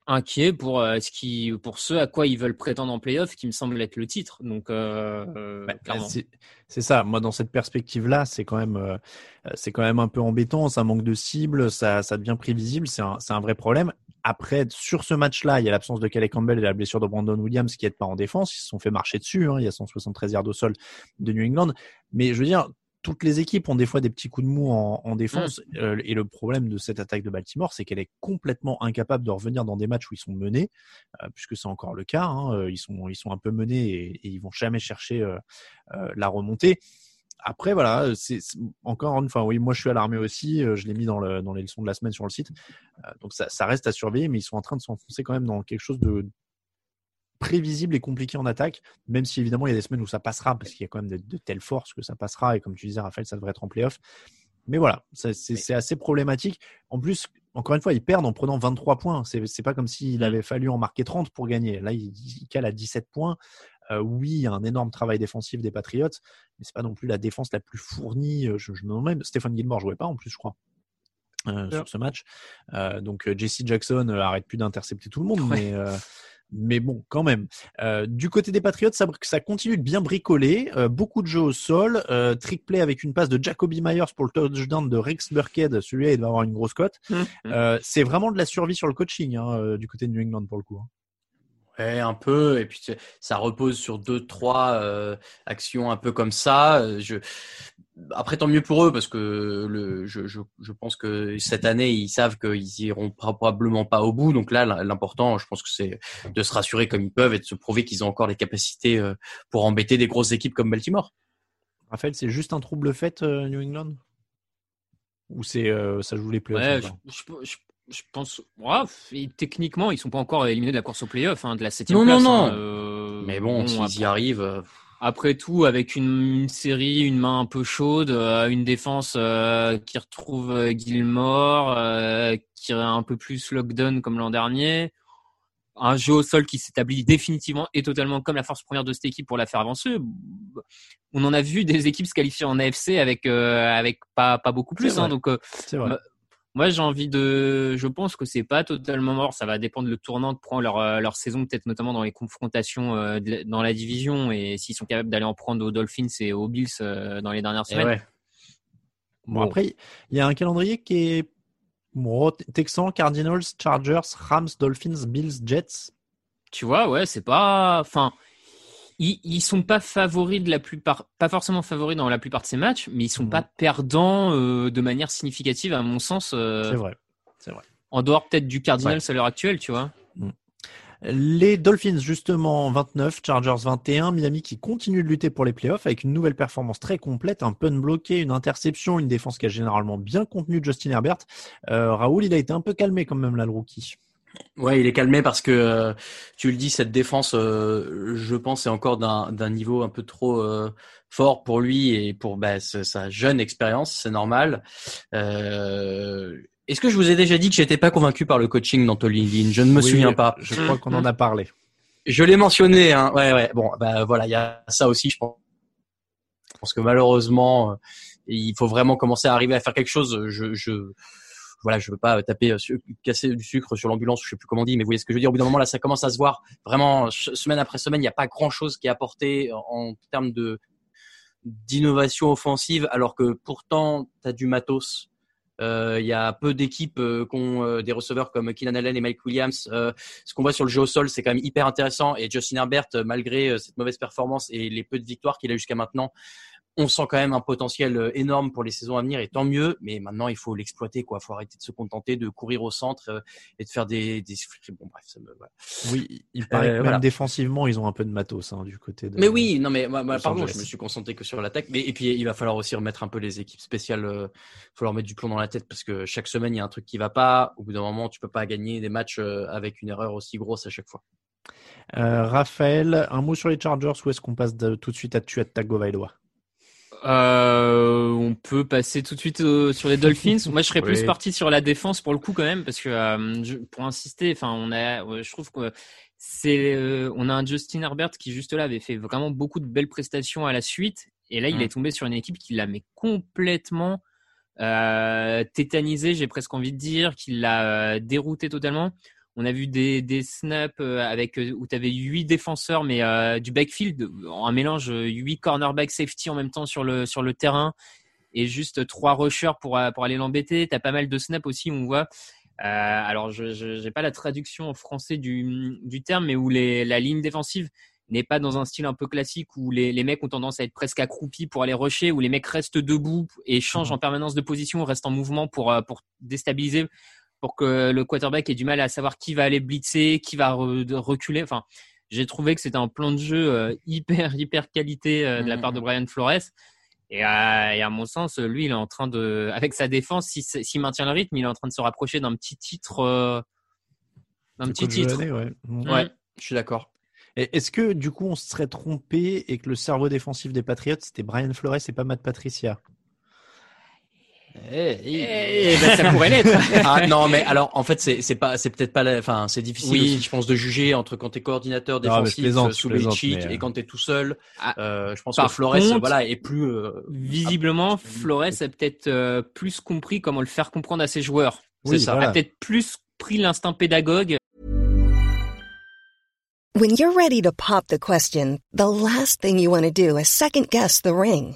inquiet pour ce à quoi ils veulent prétendre en playoff, qui me semble être le titre. Donc clairement. C'est ça. Moi, dans cette perspective-là, c'est quand même un peu embêtant. Ça manque de cible, ça devient prévisible. C'est un vrai problème. Après, sur ce match-là, il y a l'absence de Calais Campbell et la blessure de Brandon Williams qui n'aident pas en défense. Ils se sont fait marcher dessus. Il y a 173 yards au sol de New England. Mais je veux dire, toutes les équipes ont des fois des petits coups de mou en défense. Et le problème de cette attaque de Baltimore, c'est qu'elle est complètement incapable de revenir dans des matchs où ils sont menés, puisque c'est encore le cas. Ils sont un peu menés et ils vont jamais chercher la remontée. Après, voilà, c'est encore une fois, oui, moi je suis alarmé aussi. Je l'ai mis dans les leçons de la semaine sur le site. Donc ça reste à surveiller, mais ils sont en train de s'enfoncer quand même dans quelque chose de prévisible et compliqué en attaque, même si évidemment il y a des semaines où ça passera, parce qu'il y a quand même de telles forces que ça passera, et comme tu disais, Raphaël, ça devrait être en play-off. Mais voilà, c'est assez problématique. En plus, encore une fois, ils perdent en prenant 23 points. C'est pas comme s'il avait fallu en marquer 30 pour gagner. Là, ils calent à 17 points. Oui, il y a un énorme travail défensif des Patriots, mais c'est pas non plus la défense la plus fournie. Je me demande même, Stephon Gilmore jouait pas en plus, je crois. Sur ce match. Donc JC Jackson arrête plus d'intercepter tout le monde, mais bon, quand même. Du côté des Patriots, ça continue de bien bricoler. Beaucoup de jeux au sol. Trick play avec une passe de Jacoby Myers pour le touchdown de Rex Burkhead. Celui-là, il doit avoir une grosse cote. C'est vraiment de la survie sur le coaching du côté de New England pour le coup. Ouais, un peu. Et puis, ça repose sur 2-3 actions un peu comme ça. Après, tant mieux pour eux, parce que je pense que cette année, ils savent qu'ils iront probablement pas au bout. Donc là, l'important, je pense que c'est de se rassurer comme ils peuvent et de se prouver qu'ils ont encore les capacités pour embêter des grosses équipes comme Baltimore. Raphaël, c'est juste un trouble fait, New England ? Ou ça joue les playoffs ? Je pense, techniquement, ils ne sont pas encore éliminés de la course au play-off, de la 7e place. Non. Mais bon, s'ils y arrivent. Après tout, avec une série, une main un peu chaude, une défense qui retrouve Gilmore, qui est un peu plus lockdown comme l'an dernier, un jeu au sol qui s'établit définitivement et totalement comme la force première de cette équipe pour la faire avancer. On en a vu des équipes se qualifier en AFC avec pas beaucoup plus. Donc, c'est vrai. Moi, je pense que c'est pas totalement mort. Ça va dépendre le tournant que prend leur saison, peut-être notamment dans les confrontations dans la division et s'ils sont capables d'aller en prendre aux Dolphins et aux Bills dans les dernières semaines. Ouais. Bon, après, il y a un calendrier qui est Texans, Cardinals, Chargers, Rams, Dolphins, Bills, Jets. Tu vois, c'est pas. Enfin, ils sont pas favoris pas forcément favoris dans la plupart de ces matchs, mais ils sont pas perdants de manière significative à mon sens. C'est vrai. En dehors peut-être du Cardinals à l'heure actuelle, tu vois. Les Dolphins justement 29, Chargers 21, Miami qui continue de lutter pour les playoffs avec une nouvelle performance très complète, un punt bloqué, une interception, une défense qui a généralement bien contenu Justin Herbert. Raoul, il a été un peu calmé quand même là, le rookie. Ouais, il est calmé parce que tu le dis, cette défense, je pense, est encore d'un niveau un peu trop fort pour lui et pour sa jeune expérience, c'est normal. Est-ce que je vous ai déjà dit que j'étais pas convaincu par le coaching d'Anthony Lynn ? Je ne me souviens pas. Je crois qu'on en a parlé. Je l'ai mentionné, hein. Ouais. Bon, voilà, il y a ça aussi, je pense. Parce que malheureusement, il faut vraiment commencer à arriver à faire quelque chose. Voilà, je veux pas taper, casser du sucre sur l'ambulance, je sais plus comment on dit, mais vous voyez ce que je veux dire. Au bout d'un moment, là, ça commence à se voir vraiment semaine après semaine. Il n'y a pas grand chose qui est apporté en termes d'innovation offensive, alors que pourtant, t'as du matos. Il y a peu d'équipes qui ont des receveurs comme Keenan Allen et Mike Williams. Ce qu'on voit sur le jeu au sol, c'est quand même hyper intéressant. Et Justin Herbert, malgré cette mauvaise performance et les peu de victoires qu'il a jusqu'à maintenant, on sent quand même un potentiel énorme pour les saisons à venir, et tant mieux. Mais maintenant, il faut l'exploiter, quoi. Il faut arrêter de se contenter de courir au centre et de faire des. Bon, bref, ça me. Voilà. Oui, il paraît que même défensivement, ils ont un peu de matos du côté. Mais oui, non, mais pardon, je me suis concentré que sur l'attaque. Mais et puis, il va falloir aussi remettre un peu les équipes spéciales. Il va falloir mettre du plomb dans la tête parce que chaque semaine, il y a un truc qui va pas. Au bout d'un moment, tu peux pas gagner des matchs avec une erreur aussi grosse à chaque fois. Raphaël, un mot sur les Chargers ou est-ce qu'on passe tout de suite à Tua Tagovailoa? On peut passer tout de suite sur les Dolphins. Moi, je serais plus parti sur la défense pour le coup quand même, parce que pour insister, enfin, je trouve que on a un Justin Herbert qui juste là avait fait vraiment beaucoup de belles prestations à la suite, et là il est tombé sur une équipe qui l'a mais complètement tétanisé. J'ai presque envie de dire qu'il l'a dérouté totalement. On a vu des snaps avec où tu avais 8 défenseurs, mais du backfield, un mélange 8 cornerback safety en même temps sur le terrain et juste 3 rushers pour aller l'embêter. Tu as pas mal de snaps aussi, on voit. Alors, je n'ai pas la traduction en français du terme, mais où la ligne défensive n'est pas dans un style un peu classique où les mecs ont tendance à être presque accroupis pour aller rusher, où les mecs restent debout et changent en permanence de position, restent en mouvement pour déstabiliser, pour que le quarterback ait du mal à savoir qui va aller blitzer, qui va reculer. Enfin, j'ai trouvé que c'était un plan de jeu hyper qualité de la part de Brian Flores. Et à mon sens, lui, il est en train de, avec sa défense, s'il maintient le rythme, il est en train de se rapprocher d'un petit titre. Je suis d'accord. Et est-ce que du coup, on se serait trompé et que le cerveau défensif des Patriots, c'était Brian Flores et pas Matt Patricia ? Ça pourrait l'être. Ah non, mais alors en fait c'est peut-être pas enfin c'est difficile aussi, je pense, de juger entre quand t'es coordinateur défensif sous Belichick et quand t'es tout seul. Je pense que Flores est plus visiblement Flores a peut-être plus compris comment le faire comprendre à ses joueurs. A peut-être plus pris l'instinct pédagogue. When you're ready to pop the question, the last thing you want to do is second guess the ring.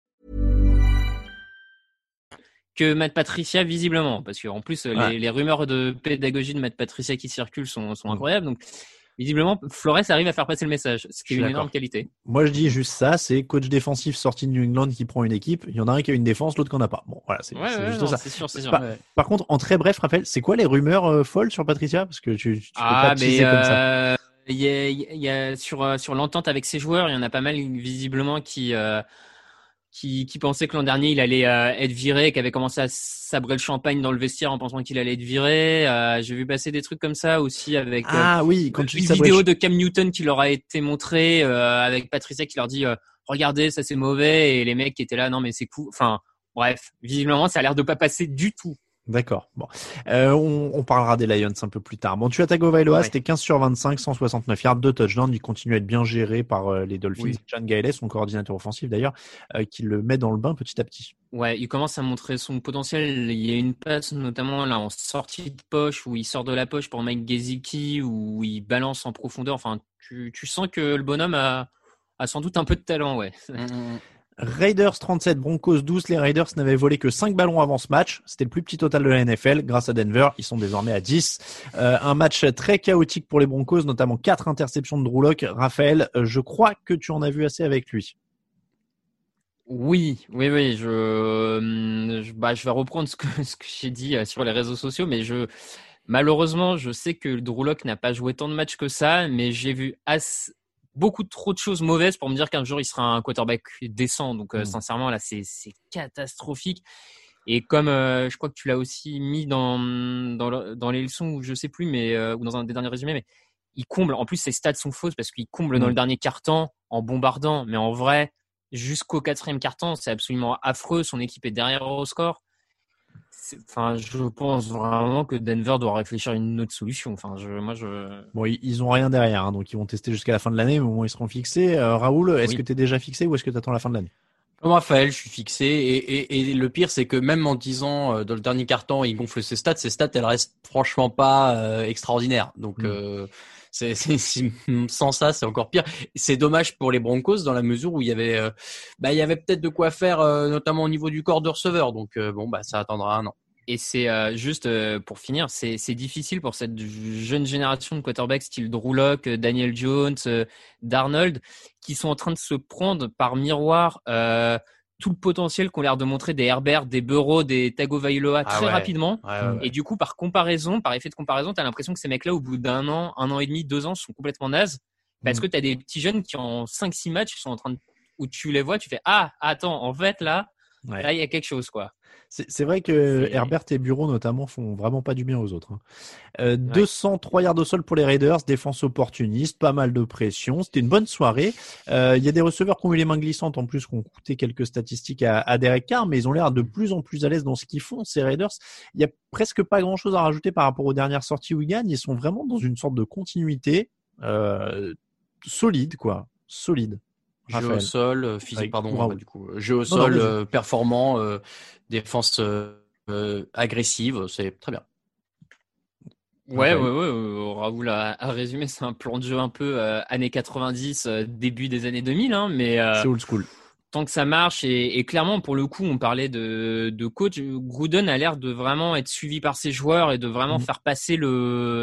Que Matt Patricia, visiblement, parce qu'en plus, les rumeurs de pédagogie de Matt Patricia qui circulent sont incroyables. Donc, visiblement, Flores arrive à faire passer le message, ce qui est une énorme qualité. Moi, je dis juste ça, c'est coach défensif sorti de New England qui prend une équipe. Il y en a un qui a une défense, l'autre qui n'en a pas. Bon, voilà, c'est juste ça. C'est sûr. Par contre, en très bref, Raphaël, c'est quoi les rumeurs folles sur Patricia ? Parce que tu peux pas teaser comme ça. Il y a sur l'entente avec ses joueurs, il y en a pas mal, visiblement, qui pensait que l'an dernier il allait être viré, qui avait commencé à sabrer le champagne dans le vestiaire en pensant qu'il allait être viré. J'ai vu passer des trucs comme ça aussi avec une vidéo de Cam Newton qui leur a été montrée avec Patricia qui leur dit regardez, ça c'est mauvais, et les mecs qui étaient là non mais c'est cool. Enfin bref, visiblement ça a l'air de pas passer du tout. D'accord. Bon, on parlera des Lions un peu plus tard. Bon, tu as Tagovailoa, c'était 15 sur 25, 169 yards, 2 touchdowns. Il continue à être bien géré par les Dolphins. Oui. John Gailey, son coordinateur offensif d'ailleurs, qui le met dans le bain petit à petit. Ouais, il commence à montrer son potentiel. Il y a une passe notamment là en sortie de poche où il sort de la poche pour Mike Gesicki, où il balance en profondeur. Enfin, tu sens que le bonhomme a sans doute un peu de talent, ouais. Raiders 37, Broncos 12. Les Raiders n'avaient volé que 5 ballons avant ce match. C'était le plus petit total de la NFL. Grâce à Denver, ils sont désormais à 10. Un match très chaotique pour les Broncos, notamment 4 interceptions de Drew Lock. Raphaël, je crois que tu en as vu assez avec lui. Oui. Je vais reprendre ce que j'ai dit sur les réseaux sociaux, mais malheureusement, je sais que Drew Lock n'a pas joué tant de matchs que ça, mais j'ai vu beaucoup trop de choses mauvaises pour me dire qu'un jour il sera un quarterback décent. Donc sincèrement là c'est catastrophique. Et comme je crois que tu l'as aussi mis dans les leçons ou je sais plus, mais ou dans un des derniers résumés, mais il comble. En plus ses stats sont fausses parce qu'il comble dans le dernier quart-temps en bombardant, mais en vrai jusqu'au quatrième quart-temps c'est absolument affreux. Son équipe est derrière au score. Enfin, je pense vraiment que Denver doit réfléchir à une autre solution. Enfin, Bon, ils ont rien derrière, hein, donc ils vont tester jusqu'à la fin de l'année. Au moment où ils seront fixés. Raoul, est-ce que tu es déjà fixé ou est-ce que tu attends la fin de l'année ? Comme Raphaël, je suis fixé. Et le pire, c'est que même en 10 ans, dans le dernier quart-temps, il gonfle ses stats. Ses stats, elles restent franchement pas extraordinaires. Donc, sans ça, c'est encore pire. C'est dommage pour les Broncos dans la mesure où il y avait peut-être de quoi faire, notamment au niveau du corps de receveur. Donc, ça attendra un an. Et c'est juste pour finir, c'est difficile pour cette jeune génération de quarterbacks style Drew Lock, Daniel Jones, Darnold, qui sont en train de se prendre par miroir tout le potentiel qu'ont l'air de montrer des Herbert, des Burrow, des Tagovailoa rapidement. Ouais. Et du coup, par effet de comparaison, tu as l'impression que ces mecs-là, au bout d'un an, un an et demi, 2 ans, sont complètement nazes. Parce que tu as des petits jeunes qui, en 5-6 matchs, sont en train de, où tu les vois, tu fais « Ah, attends, en fait, là, il y a quelque chose, quoi ». C'est vrai que Herbert et Burrow notamment font vraiment pas du bien aux autres. 203 yards au sol pour les Raiders, défense opportuniste, pas mal de pression. C'était une bonne soirée. Il y a des receveurs qui ont eu les mains glissantes en plus, qui ont coûté quelques statistiques à Derek Carr, mais ils ont l'air de plus en plus à l'aise dans ce qu'ils font, ces Raiders. Il n'y a presque pas grand-chose à rajouter par rapport aux dernières sorties où ils gagnent. Ils sont vraiment dans une sorte de continuité solide, quoi. Solide. Jeu au sol, performant, défense agressive, c'est très bien. Ouais. Raoul a résumé, c'est un plan de jeu un peu années 90, début des années 2000, hein, mais c'est old school. Tant que ça marche, et clairement, pour le coup, on parlait de coach. Gruden a l'air de vraiment être suivi par ses joueurs et de vraiment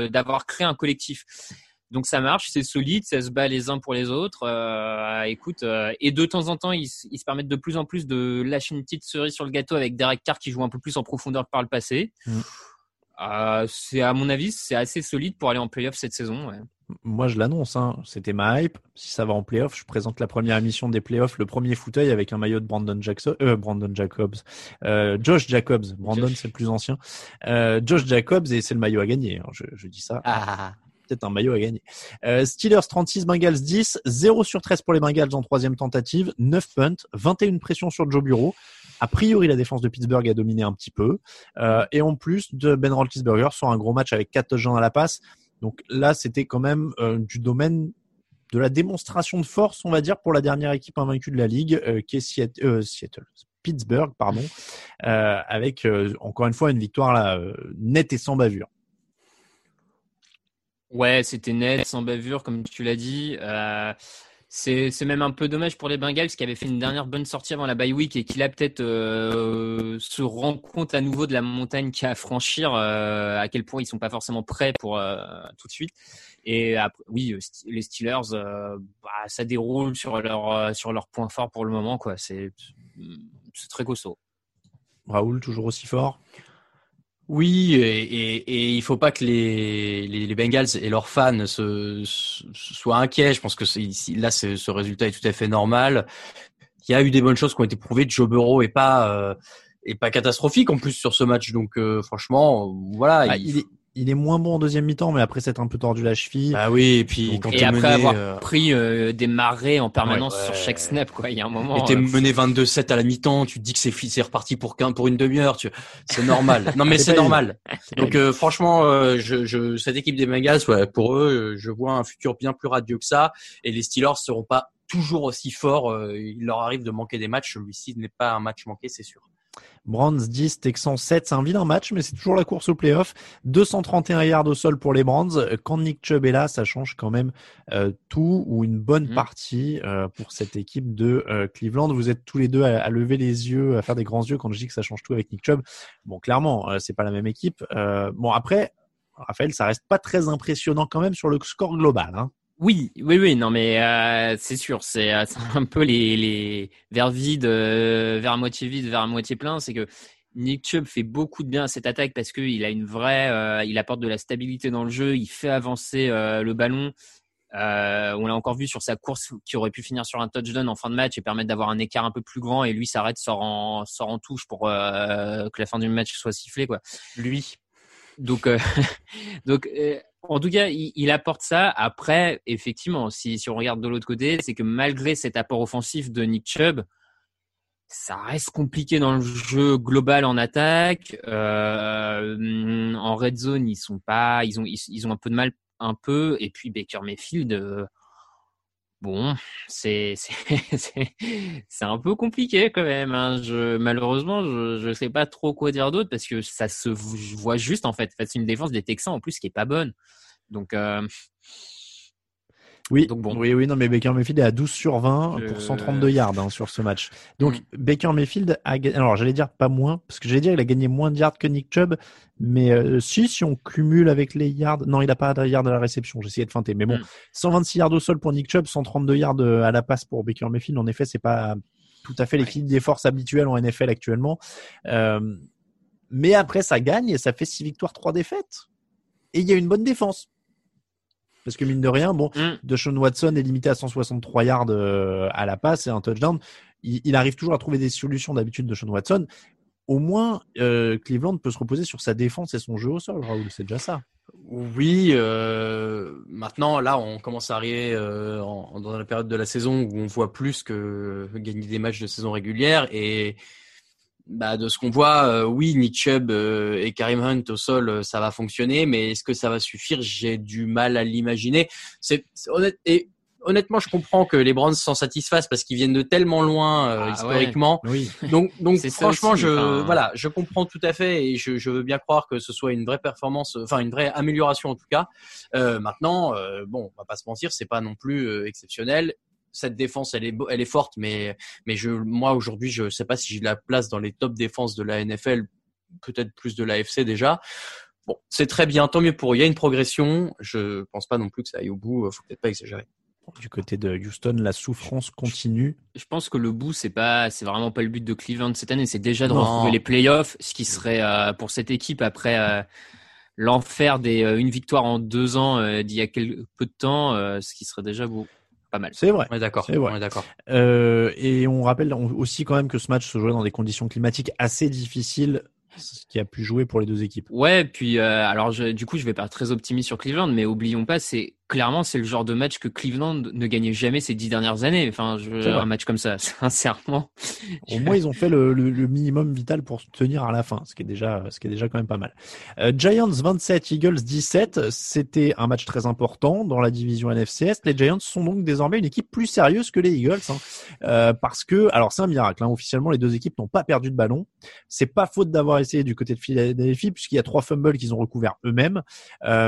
d'avoir créé un collectif. Donc ça marche, c'est solide, ça se bat les uns pour les autres. Et de temps en temps, ils se permettent de plus en plus de lâcher une petite cerise sur le gâteau avec Derek Carr qui joue un peu plus en profondeur que par le passé. C'est, à mon avis, c'est assez solide pour aller en playoff cette saison. Ouais. Moi, je l'annonce, hein. C'était ma hype. Si ça va en playoff, je présente la première émission des playoffs, le premier fauteuil avec un maillot de Brandon Jacobs. Josh Jacobs. Brandon, c'est le plus ancien. Josh Jacobs, et c'est le maillot à gagner. Je dis ça. Peut-être un maillot à gagner. Steelers 36, Bengals 10, 0 sur 13 pour les Bengals en troisième tentative, 9 punts, 21 pressions sur Joe Burrow. A priori, la défense de Pittsburgh a dominé un petit peu. Et en plus de Ben Roethlisberger sur un gros match avec 4 touchdowns à la passe. Donc là, c'était quand même du domaine de la démonstration de force, on va dire, pour la dernière équipe invaincue de la Ligue, qui est Pittsburgh, pardon, avec encore une fois une victoire là, nette et sans bavure. Ouais, c'était net, sans bavure, comme tu l'as dit. C'est même un peu dommage pour les Bengals qui avaient fait une dernière bonne sortie avant la bye week et qui là peut-être se rend compte à nouveau de la montagne qu'il y a à franchir, à quel point ils sont pas forcément prêts pour tout de suite. Et après, oui, les Steelers, ça déroule sur leur point fort pour le moment, quoi. C'est très costaud. Raoul, toujours aussi fort. Oui, et il faut pas que les Bengals et leurs fans soient inquiets. Je pense que ce résultat est tout à fait normal. Il y a eu des bonnes choses qui ont été prouvées. Joe Burrow est pas catastrophique en plus sur ce match. Donc franchement, voilà. Bah, il est moins bon en deuxième mi-temps, mais après s'être un peu tordu la cheville. Ah oui, et puis donc, quand et après mené, avoir pris des marées en permanence sur chaque snap, quoi. Il y a un moment. Et t'es mené 22-7 à la mi-temps, tu te dis que c'est reparti pour une demi-heure. C'est normal. Non, mais c'est normal. Donc franchement, cette équipe des Bengals, ouais, pour eux, je vois un futur bien plus radieux que ça. Et les Steelers seront pas toujours aussi forts. Il leur arrive de manquer des matchs. Celui-ci n'est pas un match manqué, c'est sûr. Brands 10, Texans 7, c'est un vilain match, mais c'est toujours la course au playoff. 231 yards au sol pour les Brands. Quand Nick Chubb est là, ça change quand même tout ou une bonne partie pour cette équipe de Cleveland. Vous êtes tous les deux à lever les yeux, à faire des grands yeux quand je dis que ça change tout avec Nick Chubb. Bon, clairement, c'est pas la même équipe. Bon, après, Raphaël, ça reste pas très impressionnant quand même sur le score global, hein. Oui, non, mais c'est sûr, c'est un peu les verres vides, verres à moitié vide, verres à moitié plein. C'est que Nick Chubb fait beaucoup de bien à cette attaque parce que il a une vraie, il apporte de la stabilité dans le jeu, il fait avancer le ballon. On l'a encore vu sur sa course qui aurait pu finir sur un touchdown en fin de match et permettre d'avoir un écart un peu plus grand. Et lui s'arrête, sort en touche pour que la fin du match soit sifflée, quoi. Lui. Donc, en tout cas, il apporte ça. Après, effectivement, si on regarde de l'autre côté, c'est que malgré cet apport offensif de Nick Chubb, ça reste compliqué dans le jeu global en attaque. En red zone, ils ont un peu de mal, un peu. Et puis Baker Mayfield, bon, c'est un peu compliqué quand même, hein. Malheureusement, je sais pas trop quoi dire d'autre parce que ça se voit juste en fait. C'est une défense des Texans en plus qui est pas bonne. Donc oui, donc bon. Oui, non, mais Baker Mayfield est à 12 sur 20 pour 132 yards hein, sur ce match. Donc Baker Mayfield a gagné, alors j'allais dire pas moins, parce que j'allais dire il a gagné moins de yards que Nick Chubb, mais si on cumule avec les yards, non, il a pas de yards à la réception, j'essayais de feinter, mais bon, 126 yards au sol pour Nick Chubb, 132 yards à la passe pour Baker Mayfield. En effet, c'est pas tout à fait l'équilibre des forces habituelles en NFL actuellement. Mais après, ça gagne et ça fait 6 victoires, 3 défaites. Et il y a une bonne défense. Parce que mine de rien, bon, Deshaun Watson est limité à 163 yards à la passe et un touchdown. Il arrive toujours à trouver des solutions d'habitude de Deshaun Watson. Au moins, Cleveland peut se reposer sur sa défense et son jeu au sol, Raoul, c'est déjà ça. Oui, maintenant, là, on commence à arriver dans la période de la saison où on voit plus que gagner des matchs de saison régulière. Et bah, de ce qu'on voit, oui, Nick Chubb et Kareem Hunt au sol, ça va fonctionner, mais est-ce que ça va suffire? J'ai du mal à l'imaginer. Honnêtement, je comprends que les Browns s'en satisfassent parce qu'ils viennent de tellement loin historiquement. Ouais, oui. Donc franchement, aussi, je comprends tout à fait et je veux bien croire que ce soit une vraie performance, enfin une vraie amélioration en tout cas. Maintenant, bon, on va pas se mentir, c'est pas non plus exceptionnel. Cette défense, elle est forte, mais moi aujourd'hui, je sais pas si j'ai de la place dans les top défenses de la NFL, peut-être plus de l'AFC déjà. Bon, c'est très bien, tant mieux pour eux. Il y a une progression. Je pense pas non plus que ça aille au bout. Faut peut-être pas exagérer. Du côté de Houston, la souffrance continue. Je pense que le bout, c'est vraiment pas le but de Cleveland cette année. C'est déjà de retrouver les playoffs, ce qui serait pour cette équipe après. L'enfer des une victoire en 2 ans d'il y a quelque peu de temps, ce qui serait déjà beau. Pas mal. C'est vrai. On est d'accord. Et on rappelle aussi quand même que ce match se jouait dans des conditions climatiques assez difficiles, ce qui a pu jouer pour les deux équipes. Ouais, puis alors du coup, je vais pas être très optimiste sur Cleveland, mais oublions pas, c'est clairement, c'est le genre de match que Cleveland ne gagnait jamais ces 10 dernières années. Enfin, un match comme ça, sincèrement. Au moins, ils ont fait le minimum vital pour se tenir à la fin, ce qui est déjà quand même pas mal. Giants 27, Eagles 17. C'était un match très important dans la division NFC Est. Les Giants sont donc désormais une équipe plus sérieuse que les Eagles, parce que, alors c'est un miracle. Officiellement, les deux équipes n'ont pas perdu de ballon. C'est pas faute d'avoir essayé du côté de Philadelphie, puisqu'il y a 3 fumbles qu'ils ont recouverts eux-mêmes.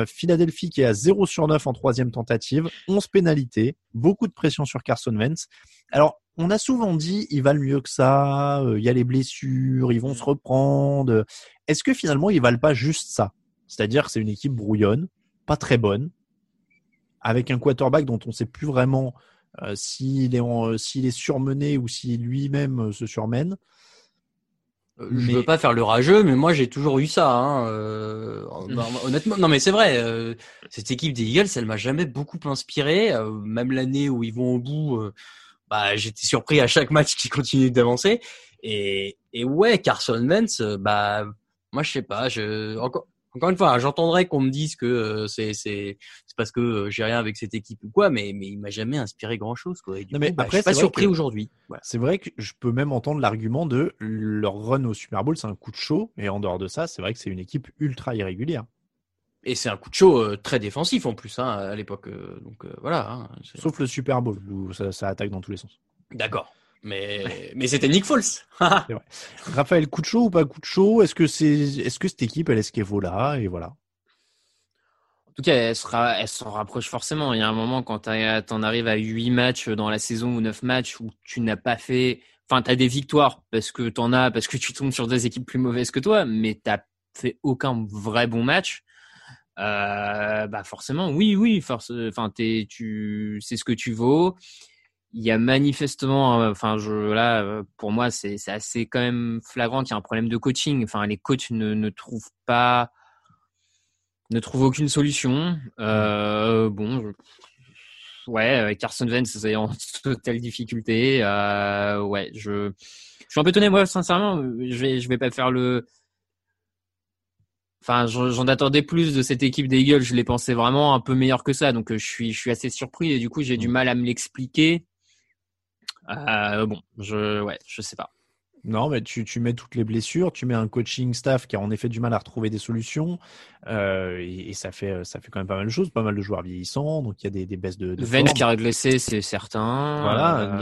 Philadelphie qui est à 0 sur 9 en 3e tentative, 11 pénalités, beaucoup de pression sur Carson Wentz. Alors, on a souvent dit, il valent mieux que ça, il y a les blessures, ils vont se reprendre. Est-ce que finalement, ils valent pas juste ça ? C'est-à-dire que c'est une équipe brouillonne, pas très bonne, avec un quarterback dont on sait plus vraiment s'il est surmené ou si lui-même se surmène. Je veux pas faire le rageux, mais moi j'ai toujours eu ça. Honnêtement, non mais c'est vrai. Cette équipe des Eagles, elle m'a jamais beaucoup inspiré. Même l'année où ils vont au bout, j'étais surpris à chaque match qui continue d'avancer. Et ouais, Carson Wentz, moi je sais pas. Encore une fois, j'entendrai qu'on me dise que c'est parce que j'ai rien avec cette équipe ou quoi, mais il m'a jamais inspiré grand chose, quoi. Et du coup, après, je suis pas surpris aujourd'hui. Voilà. C'est vrai que je peux même entendre l'argument de leur run au Super Bowl, c'est un coup de chaud, et en dehors de ça, c'est vrai que c'est une équipe ultra irrégulière. Et c'est un coup de chaud très défensif en plus, à l'époque. Donc voilà. Sauf le Super Bowl où ça attaque dans tous les sens. D'accord. Mais c'était Nick Foles. C'est vrai. Raphaël, coup de chaud ou pas coup de chaud ? Est-ce que cette équipe, elle est-ce qu'elle vaut là ? Et voilà. En tout cas, elle s'en rapproche forcément. Il y a un moment quand t'en arrives à 8 matchs dans la saison ou 9 matchs où tu n'as pas fait. Enfin, t'as des victoires parce que tu tombes sur des équipes plus mauvaises que toi, mais t'as fait aucun vrai bon match. Forcément, oui. C'est ce que tu vaux. Il y a manifestement, pour moi, c'est assez quand même flagrant qu'il y a un problème de coaching. Enfin, les coachs ne trouvent aucune solution. Carson Wentz, c'est en totale difficulté. Je suis un peu étonné, moi, sincèrement. Je vais pas faire le. Enfin, j'en attendais plus de cette équipe des Eagles. Je les pensais vraiment un peu meilleure que ça. Donc, je suis assez surpris et du coup, j'ai du mal à me l'expliquer. Je sais pas. Non, mais tu mets toutes les blessures, tu mets un coaching staff qui a en effet du mal à retrouver des solutions, et ça fait quand même pas mal de choses, pas mal de joueurs vieillissants, donc il y a des baisses de Vence qui a régressé, c'est certain. Voilà.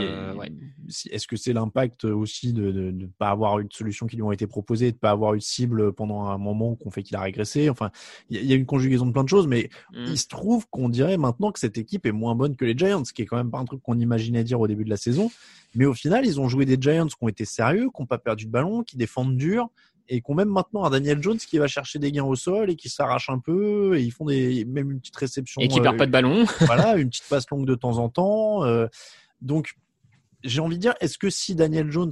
Est-ce que c'est l'impact aussi de ne pas avoir eu de solutions qui lui ont été proposées, de ne pas avoir eu de cible pendant un moment qu'on fait qu'il a régressé ? Enfin, il y a une conjugaison de plein de choses, mais il se trouve qu'on dirait maintenant que cette équipe est moins bonne que les Giants, ce qui est quand même pas un truc qu'on imaginait dire au début de la saison. Mais au final, ils ont joué des Giants qui ont été sérieux, qui n'ont pas perdu de ballon, qui défendent dur et qui ont même maintenant un Daniel Jones qui va chercher des gains au sol et qui s'arrache un peu et ils font même une petite réception. Et qui perd pas de ballon. Voilà, une petite passe longue de temps en temps. Donc, j'ai envie de dire, est-ce que si Daniel Jones,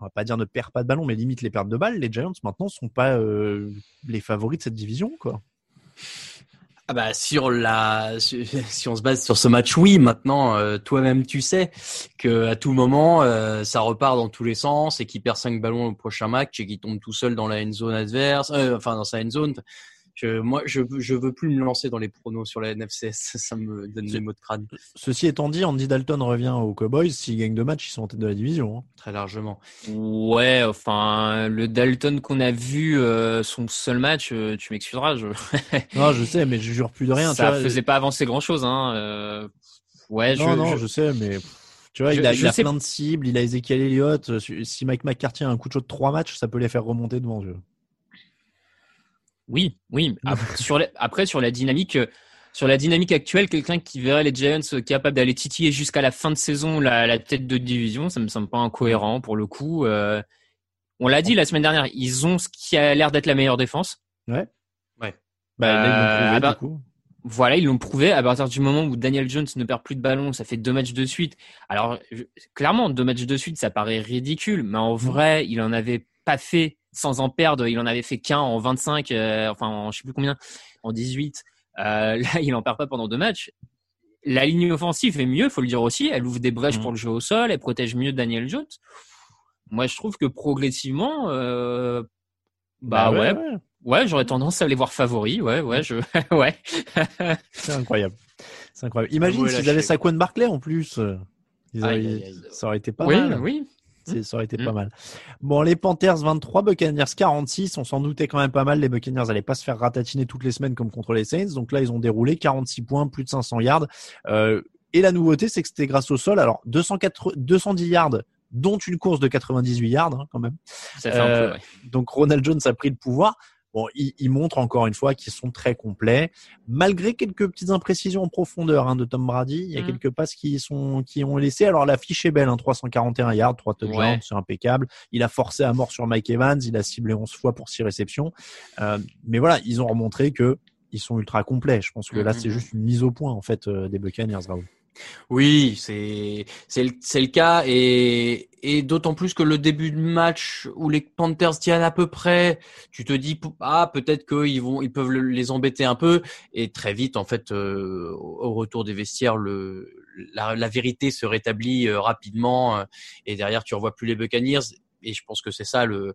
on va pas dire ne perd pas de ballon, mais limite les pertes de balles, les Giants maintenant sont pas les favoris de cette division, quoi. Si on se base sur ce match, oui. Maintenant, toi-même, tu sais que à tout moment, ça repart dans tous les sens et qu'il perd 5 ballons au prochain match et qu'il tombe tout seul dans la end zone adverse, dans sa end zone. Moi, je veux plus me lancer dans les pronos sur la NFCS. Ça me donne des maux de crâne. Ceci étant dit, Andy Dalton revient aux Cowboys. S'ils gagnent 2 matchs, ils sont en tête de la division. Très largement. Ouais, le Dalton qu'on a vu, son seul match, tu m'excuseras. Non, je sais, mais je jure plus de rien. Ça faisait pas avancer grand-chose. Je sais, mais... Tu vois, il a plein de cibles, il a Ezekiel Elliott. Si Mike McCarthy a un coup de chaud de 3 matchs, ça peut les faire remonter devant eux. Oui. Après, sur la dynamique actuelle, quelqu'un qui verrait les Giants capable d'aller titiller jusqu'à la fin de saison la tête de division, ça me semble pas incohérent pour le coup. On l'a dit la semaine dernière, ils ont ce qui a l'air d'être la meilleure défense. Ouais. Là, ils l'ont prouvé, du coup. Voilà, ils l'ont prouvé. À partir du moment où Daniel Jones ne perd plus de ballon, ça fait 2 matchs de suite. Alors, clairement, 2 matchs de suite, ça paraît ridicule, mais en vrai, il en avait pas fait. Sans en perdre, il en avait fait qu'un en 25, je sais plus combien, en 18. Là, il en perd pas pendant 2 matchs. La ligne offensive est mieux, faut le dire aussi. Elle ouvre des brèches pour le jeu au sol, elle protège mieux Daniel Jones. Moi, je trouve que progressivement, Ouais, j'aurais tendance à les voir favoris. Ouais. C'est incroyable. C'est incroyable. Imagine s'ils avaient Saquon Barkley en plus. Ça aurait été pas mal. Oui. Ça aurait été pas mal. Bon, les Panthers 23, Buccaneers 46. On s'en doutait quand même pas mal. Les Buccaneers n'allaient pas se faire ratatiner toutes les semaines comme contre les Saints. Donc là, ils ont déroulé 46 points, plus de 500 yards. Et la nouveauté, c'est que c'était grâce au sol. Alors, 210 yards, dont une course de 98 yards, hein, quand même. Ça fait un peu, ouais. Donc, Ronald Jones a pris le pouvoir. Bon, ils montrent encore une fois qu'ils sont très complets. Malgré quelques petites imprécisions en profondeur de Tom Brady, il y a quelques passes qui ont laissé. Alors, la fiche est belle, 341 yards, 3 touchdowns, c'est impeccable. Il a forcé à mort sur Mike Evans, il a ciblé 11 fois pour 6 réceptions. Mais voilà, ils ont remontré que ils sont ultra complets. Je pense que là, c'est juste une mise au point, en fait, des Buccaneers, Raoul. Oui, c'est le cas et d'autant plus que le début de match où les Panthers tiennent à peu près, tu te dis peut-être qu'ils peuvent les embêter un peu et très vite en fait au retour des vestiaires la vérité se rétablit rapidement et derrière tu revois plus les Buccaneers. Et je pense que c'est ça le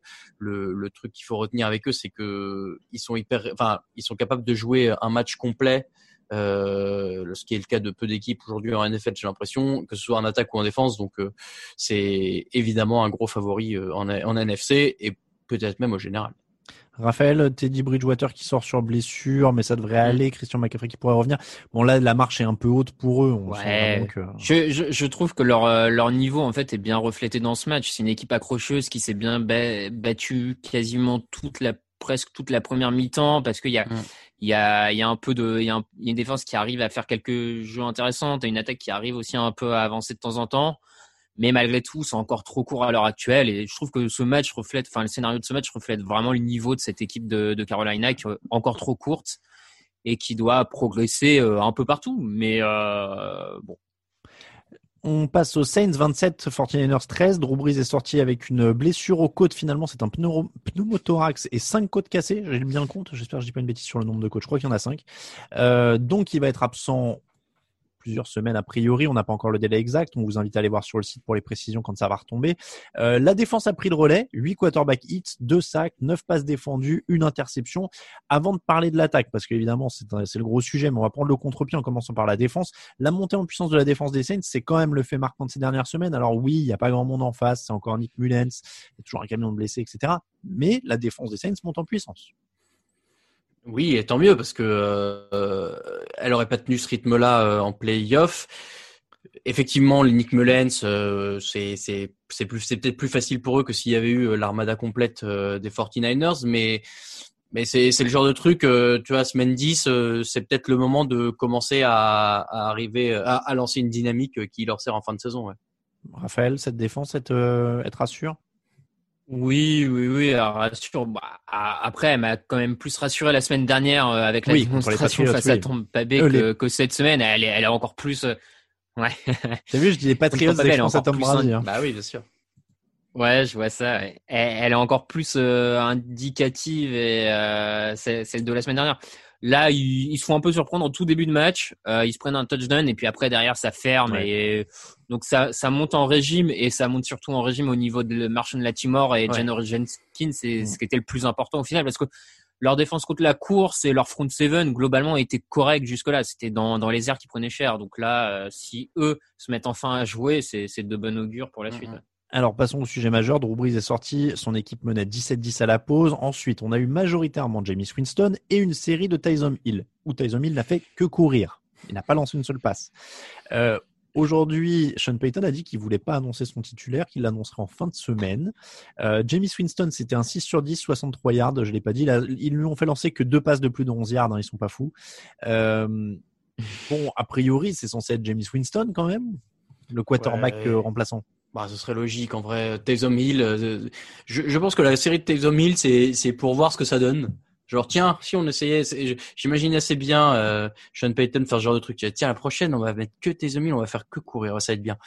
truc qu'il faut retenir avec eux, c'est que ils sont capables de jouer un match complet. Ce qui est le cas de peu d'équipes aujourd'hui en NFL, j'ai l'impression, que ce soit en attaque ou en défense, donc c'est évidemment un gros favori en NFC et peut-être même au général. Raphaël, Teddy Bridgewater qui sort sur blessure, mais ça devrait aller. Christian McCaffrey qui pourrait revenir. Bon, là, la marche est un peu haute pour eux. Je trouve que leur niveau, en fait, est bien reflété dans ce match. C'est une équipe accrocheuse qui s'est bien battue quasiment presque toute la première mi-temps parce qu'il y a il y a une défense qui arrive à faire quelques jeux intéressants, une attaque qui arrive aussi un peu à avancer de temps en temps, mais malgré tout c'est encore trop court à l'heure actuelle et je trouve que le scénario de ce match reflète vraiment le niveau de cette équipe de Carolina qui est encore trop courte et qui doit progresser un peu partout, mais bon. On passe aux Saints 27, 49ers 13. Drew Brees est sorti avec une blessure aux côtes. Finalement, c'est un pneumothorax et 5 côtes cassées. J'ai bien le compte. J'espère que je dis pas une bêtise sur le nombre de côtes. Je crois qu'il y en a 5. Donc, il va être absent plusieurs semaines a priori. On n'a pas encore le délai exact. On vous invite à aller voir sur le site pour les précisions quand ça va retomber. La défense a pris le relais. 8 quarterback hits, 2 sacks, 9 passes défendues, 1 interception. Avant de parler de l'attaque, parce qu'évidemment, c'est le gros sujet, mais on va prendre le contre-pied en commençant par la défense. La montée en puissance de la défense des Saints, c'est quand même le fait marquant de ces dernières semaines. Alors oui, il n'y a pas grand monde en face. C'est encore Nick Mullens. Il y a toujours un camion de blessés, etc. Mais la défense des Saints monte en puissance. Oui, et tant mieux parce que elle aurait pas tenu ce rythme-là en play-off. Effectivement, les Nick Mullens, c'est peut-être plus facile pour eux que s'il y avait eu l'armada complète des 49ers, mais c'est le genre de truc, tu vois, semaine 10, c'est peut-être le moment de commencer à arriver à lancer une dynamique qui leur sert en fin de saison. Ouais. Raphaël, cette défense, elle te rassure ? Oui, rassure. Bah, après, elle m'a quand même plus rassuré la semaine dernière avec la démonstration face à Tampa Bay que cette semaine. Elle est encore plus. Ouais. T'as vu, je dis les Patriots, je pense à Tom Brady. Bah oui, bien sûr. Ouais, je vois ça. Ouais. Elle est encore plus indicative et celle de la semaine dernière. Là, ils se font un peu surprendre en tout début de match. Ils se prennent un touchdown et puis après derrière ça ferme. Ouais. Et donc ça monte en régime et ça monte surtout en régime au niveau de Marshon Latimore et Janoris Jenkins. C'est ce qui était le plus important au final parce que leur défense contre la course et leur front seven globalement était correct jusque-là. C'était dans les airs qui prenaient cher. Donc là, si eux se mettent enfin à jouer, c'est de bon augure pour la suite. Ouais. Alors, passons au sujet majeur. Drew Brees est sorti. Son équipe menait 17-10 à la pause. Ensuite, on a eu majoritairement Jameis Winston et une série de Taysom Hill, où Taysom Hill n'a fait que courir. Il n'a pas lancé une seule passe. Aujourd'hui, Sean Payton a dit qu'il voulait pas annoncer son titulaire, qu'il l'annoncerait en fin de semaine. Jameis Winston, c'était un 6 sur 10, 63 yards. Je l'ai pas dit. Là, ils lui ont fait lancer que 2 passes de plus de 11 yards. Ils sont pas fous. Bon, a priori, c'est censé être Jameis Winston quand même, le quarterback remplaçant. Bah, ce serait logique en vrai. Taysom Hill, je pense que la série de Taysom Hill, c'est pour voir ce que ça donne. Genre tiens, si on essayait, j'imagine assez bien Sean Payton faire ce genre de truc. Tiens, la prochaine, on va mettre que Taysom Hill, on va faire que courir, ça va être bien.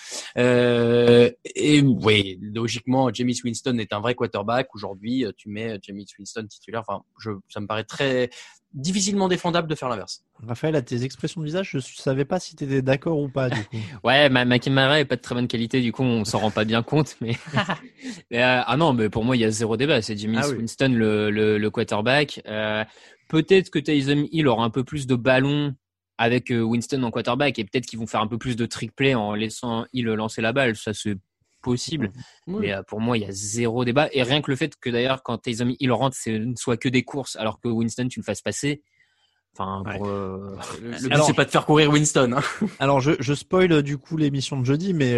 Et oui, logiquement, Jameis Winston est un vrai quarterback. Aujourd'hui, tu mets Jameis Winston titulaire. Enfin, ça me paraît très difficilement défendable de faire l'inverse. Raphaël, à tes expressions de visage, je ne savais pas si tu étais d'accord ou pas. Du coup. Ouais, ma caméra n'est pas de très bonne qualité, du coup, on ne s'en rend pas bien compte. Ah non, mais pour moi, il y a zéro débat. C'est Jameis Winston, le quarterback. Peut-être que Taysom Hill aura un peu plus de ballons avec Winston en quarterback et peut-être qu'ils vont faire un peu plus de trick play en laissant Hill lancer la balle. Ça, c'est possible. Oui. Mais pour moi, il y a zéro débat. Et rien que le fait que d'ailleurs, quand Taysom Hill rentre, ce ne soit que des courses alors que Winston, tu le fasses passer. Enfin, ouais. Le but, c'est pas de faire courir Winston. Hein. Alors, je spoil du coup l'émission de jeudi, mais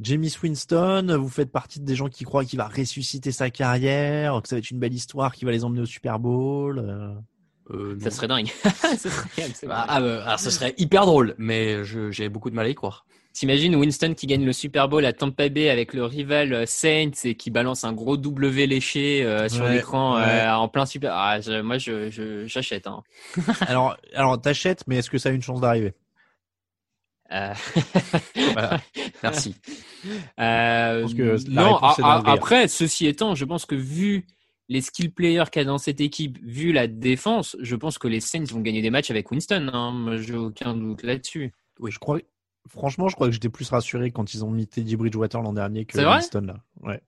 Jameis Winston, vous faites partie des gens qui croient qu'il va ressusciter sa carrière, que ça va être une belle histoire, qu'il va les emmener au Super Bowl. Ça serait dingue. Alors, ça serait hyper drôle, mais j'avais beaucoup de mal à y croire. T'imagines Winston qui gagne le Super Bowl à Tampa Bay avec le rival Saints et qui balance un gros W léché sur l'écran en plein Super. Ah, moi, j'achète. Hein. alors, t'achètes, mais est-ce que ça a une chance d'arriver? Voilà. Merci. Après, ceci étant, je pense que vu les skill players qu'il y a dans cette équipe, vu la défense, je pense que les Saints vont gagner des matchs avec Winston. Hein. J'ai aucun doute là-dessus. Oui, je crois. Franchement, je crois que j'étais plus rassuré quand ils ont mis Teddy Bridgewater l'an dernier que Winston là. Ouais.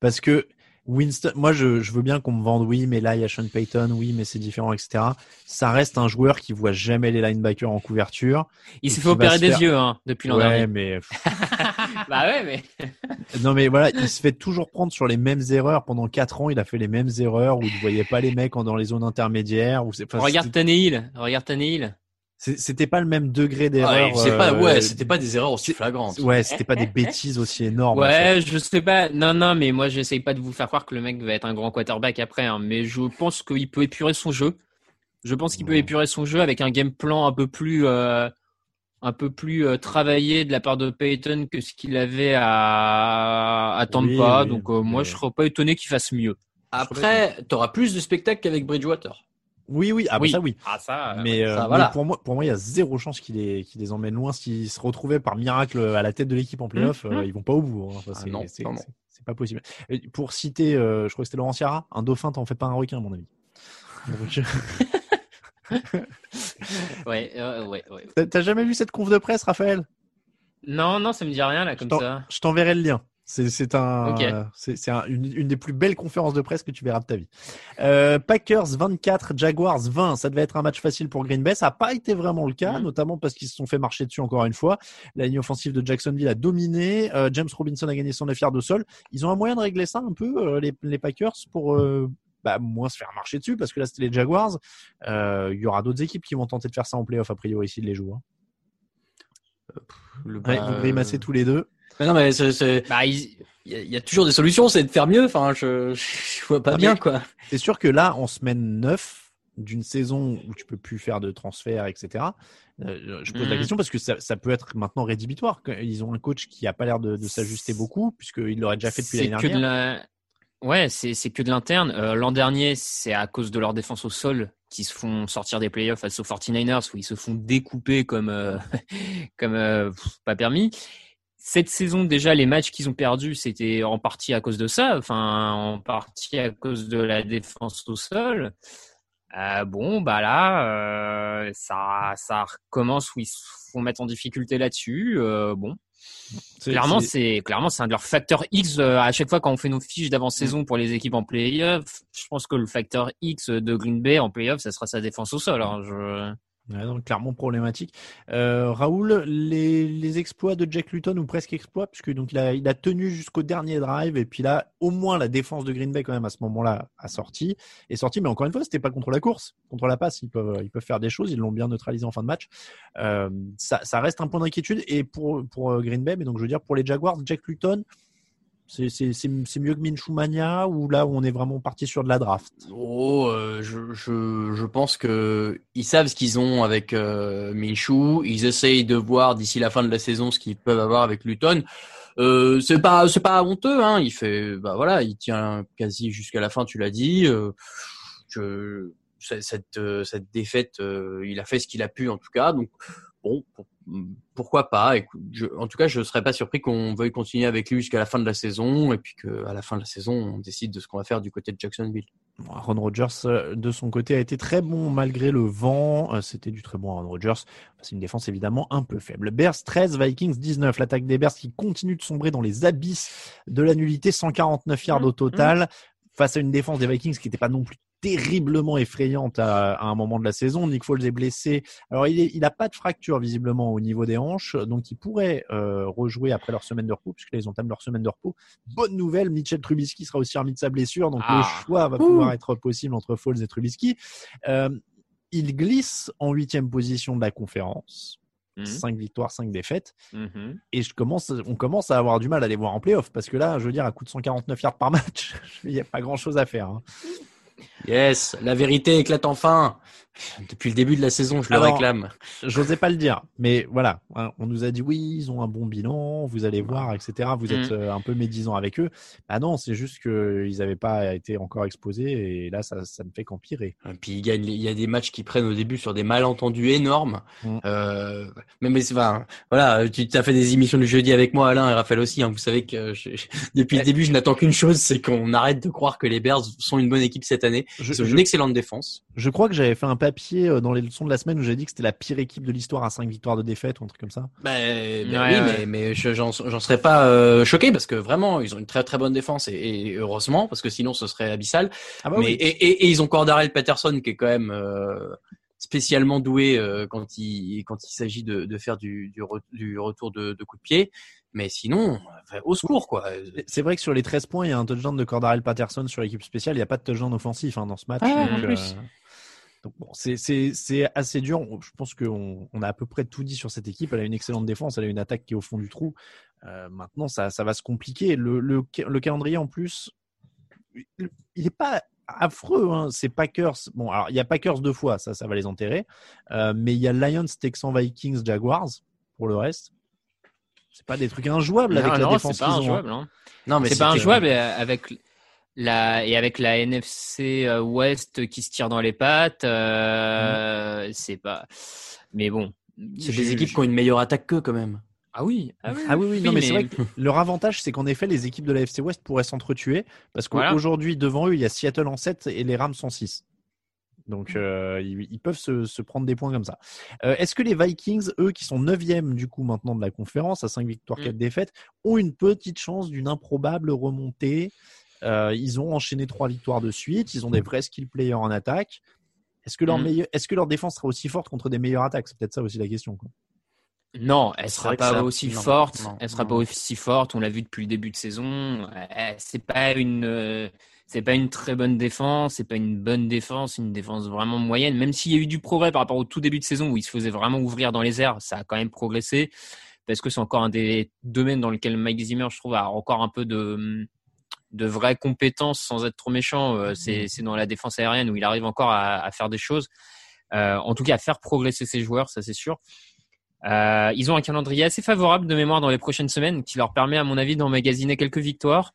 Parce que Winston, moi je veux bien qu'on me vende oui, mais là il y a Sean Payton, oui, mais c'est différent, etc. Ça reste un joueur qui voit jamais les linebackers en couverture. Il s'est fait opérer des yeux hein, depuis l'an dernier. Mais... non mais voilà, il se fait toujours prendre sur les mêmes erreurs. Pendant 4 ans, il a fait les mêmes erreurs où il ne voyait pas les mecs dans les zones intermédiaires. Regarde Tannehill. C'était pas le même degré d'erreur. C'était pas des erreurs aussi flagrantes. Ouais, c'était pas des bêtises aussi énormes. Ouais, en fait. Je sais pas. Non, mais moi, j'essaye pas de vous faire croire que le mec va être un grand quarterback après, hein. Mais je pense qu'il peut épurer son jeu. Je pense qu'il peut épurer son jeu avec un game plan un peu plus travaillé de la part de Payton que ce qu'il avait à Tampa. Moi, je serais pas étonné qu'il fasse mieux. Après, t'auras plus de spectacle qu'avec Bridgewater. Mais pour moi, il y a zéro chance qu'il les emmène loin. S'ils se retrouvaient par miracle à la tête de l'équipe en play-off, ils vont pas au bout. Hein. C'est pas possible. Et pour citer, je crois que c'était Laurent Ciara, un dauphin, t'en fais pas un requin, à mon avis. Ouais. T'as jamais vu cette conf de presse, Raphaël ? Non, ça me dit rien là, comme ça. Je t'enverrai le lien. C'est une des plus belles conférences de presse que tu verras de ta vie. Packers 24, Jaguars 20. Ça devait être un match facile pour Green Bay. Ça n'a pas été vraiment le cas, notamment parce qu'ils se sont fait marcher dessus encore une fois. La ligne offensive de Jacksonville a dominé. James Robinson a gagné 109 yards de sol. Ils ont un moyen de régler ça un peu, les Packers, pour moins se faire marcher dessus, parce que là, c'était les Jaguars. Il y aura d'autres équipes qui vont tenter de faire ça en playoff, a priori, ici, de les jouer. Vous grimacez tous les deux. Mais non, mais il y a toujours des solutions, c'est de faire mieux. Enfin, je vois pas bien, quoi. C'est sûr que là, en semaine 9 d'une saison où tu peux plus faire de transfert, etc., je pose la question parce que ça peut être maintenant rédhibitoire. Ils ont un coach qui a pas l'air de s'ajuster beaucoup, puisqu'il l'aurait déjà fait depuis l'année dernière. Ouais, c'est que de l'interne. L'an dernier, c'est à cause de leur défense au sol qu'ils se font sortir des playoffs face aux 49ers, où ils se font découper comme pas permis. Cette saison, déjà, les matchs qu'ils ont perdus, c'était en partie à cause de ça. Enfin, en partie à cause de la défense au sol. Ça recommence où ils se font mettre en difficulté là-dessus. Clairement, c'est un de leurs facteurs X. À chaque fois, quand on fait nos fiches d'avant-saison pour les équipes en play-off, je pense que le facteur X de Green Bay en play-off, ça sera sa défense au sol. Donc, clairement problématique. Raoul, les exploits de Jack Luton, ou presque exploits, puisque donc il a tenu jusqu'au dernier drive, et puis là au moins la défense de Green Bay quand même à ce moment-là est sortie, mais encore une fois c'était pas contre la course, contre la passe, ils peuvent faire des choses, ils l'ont bien neutralisé en fin de match. Ça reste un point d'inquiétude et pour Green Bay, mais donc je veux dire pour les Jaguars, Jack Luton, c'est mieux que Minshew Mania, ou là où on est vraiment parti sur de la draft. Je pense que ils savent ce qu'ils ont avec Minshew. Ils essayent de voir d'ici la fin de la saison ce qu'ils peuvent avoir avec Luton. C'est pas honteux, hein. Il fait, il tient quasi jusqu'à la fin. Tu l'as dit. Cette défaite, il a fait ce qu'il a pu en tout cas. Donc bon. Pourquoi pas? Écoute, en tout cas, je ne serais pas surpris qu'on veuille continuer avec lui jusqu'à la fin de la saison, et puis qu'à la fin de la saison, on décide de ce qu'on va faire du côté de Jacksonville. Aaron Rodgers, de son côté, a été très bon malgré le vent. C'était du très bon Aaron Rodgers. C'est une défense évidemment un peu faible. Bears 13, Vikings 19. L'attaque des Bears qui continue de sombrer dans les abysses de la nullité. 149 yards au total face à une défense des Vikings qui n'était pas non plus terriblement effrayante à un moment de la saison. Nick Foles est blessé. Alors, il n'a pas de fracture visiblement au niveau des hanches. Donc, il pourrait rejouer après leur semaine de repos, puisque là, ils entament leur semaine de repos. Bonne nouvelle, Mitchell Trubisky sera aussi remis de sa blessure. Donc, le choix va pouvoir être possible entre Foles et Trubisky. Il glisse en 8e position de la conférence. 5 victoires, 5 défaites. Et on commence à avoir du mal à les voir en play-off. Parce que là, je veux dire, à coup de 149 yards par match, il n'y a pas grand-chose à faire. Hein. Yes, la vérité éclate enfin. Depuis le début de la saison, je le réclame. J'osais pas le dire, mais voilà, on nous a dit oui, ils ont un bon bilan, vous allez voir, etc. Vous êtes un peu médisant avec eux. Ah non, c'est juste qu'ils n'avaient pas été encore exposés et là, ça ne fait qu'empirer. Et puis il y a des matchs qui prennent au début sur des malentendus énormes. Voilà, tu as fait des émissions du jeudi avec moi, Alain et Raphaël aussi. Hein, vous savez que depuis le début, je n'attends qu'une chose, c'est qu'on arrête de croire que les Bears sont une bonne équipe cette année. C'est une excellente défense. Je crois que j'avais fait un papier dans les leçons de la semaine où j'ai dit que c'était la pire équipe de l'histoire à 5 victoires de défaite ou un truc comme ça. Mais j'en serais pas choqué parce que vraiment ils ont une très très bonne défense et heureusement parce que sinon ce serait abyssal. Et ils ont Cordarrelle Patterson qui est quand même spécialement doué quand il s'agit de faire du retour de coup de pied. Mais sinon, au secours, quoi. C'est vrai que sur les 13 points, il y a un touchdown de Cordarrelle Patterson sur l'équipe spéciale. Il n'y a pas de touchdown offensif dans ce match. Donc bon, c'est assez dur. Je pense qu'on a à peu près tout dit sur cette équipe. Elle a une excellente défense. Elle a une attaque qui est au fond du trou. Maintenant, ça va se compliquer. Le calendrier, en plus, il n'est pas affreux. Hein. C'est Packers. Bon, alors, il y a Packers 2 fois. Ça va les enterrer. Mais il y a Lions, Texans, Vikings, Jaguars pour le reste. C'est pas des trucs injouables la défense qu'ils ont. Non, mais c'est pas injouable avec la NFC West qui se tire dans les pattes. C'est pas. Mais bon, c'est des équipes qui ont une meilleure attaque qu'eux quand même. Ah oui, c'est vrai que leur avantage, c'est qu'en effet, les équipes de la NFC West pourraient s'entretuer parce qu'aujourd'hui, devant eux, il y a Seattle en 7 et les Rams en 6. Donc, ils peuvent se prendre des points comme ça. Est-ce que les Vikings, eux, qui sont 9e du coup maintenant de la conférence, à 5 victoires, 4 défaites, ont une petite chance d'une improbable remontée ? Ils ont enchaîné 3 victoires de suite. Ils ont des vrais skill players en attaque. Est-ce que leur défense sera aussi forte contre des meilleures attaques ? C'est peut-être ça aussi la question, quoi. Non, elle sera pas aussi forte. Elle sera pas aussi forte. On l'a vu depuis le début de saison. C'est pas une très bonne défense. C'est pas une bonne défense. Une défense vraiment moyenne. Même s'il y a eu du progrès par rapport au tout début de saison où il se faisait vraiment ouvrir dans les airs, ça a quand même progressé parce que c'est encore un des domaines dans lequel Mike Zimmer, je trouve, a encore un peu de vraies compétences sans être trop méchant. C'est dans la défense aérienne où il arrive encore à faire des choses. En tout cas, à faire progresser ses joueurs, ça c'est sûr. Ils ont un calendrier assez favorable de mémoire dans les prochaines semaines qui leur permet, à mon avis, d'emmagasiner quelques victoires.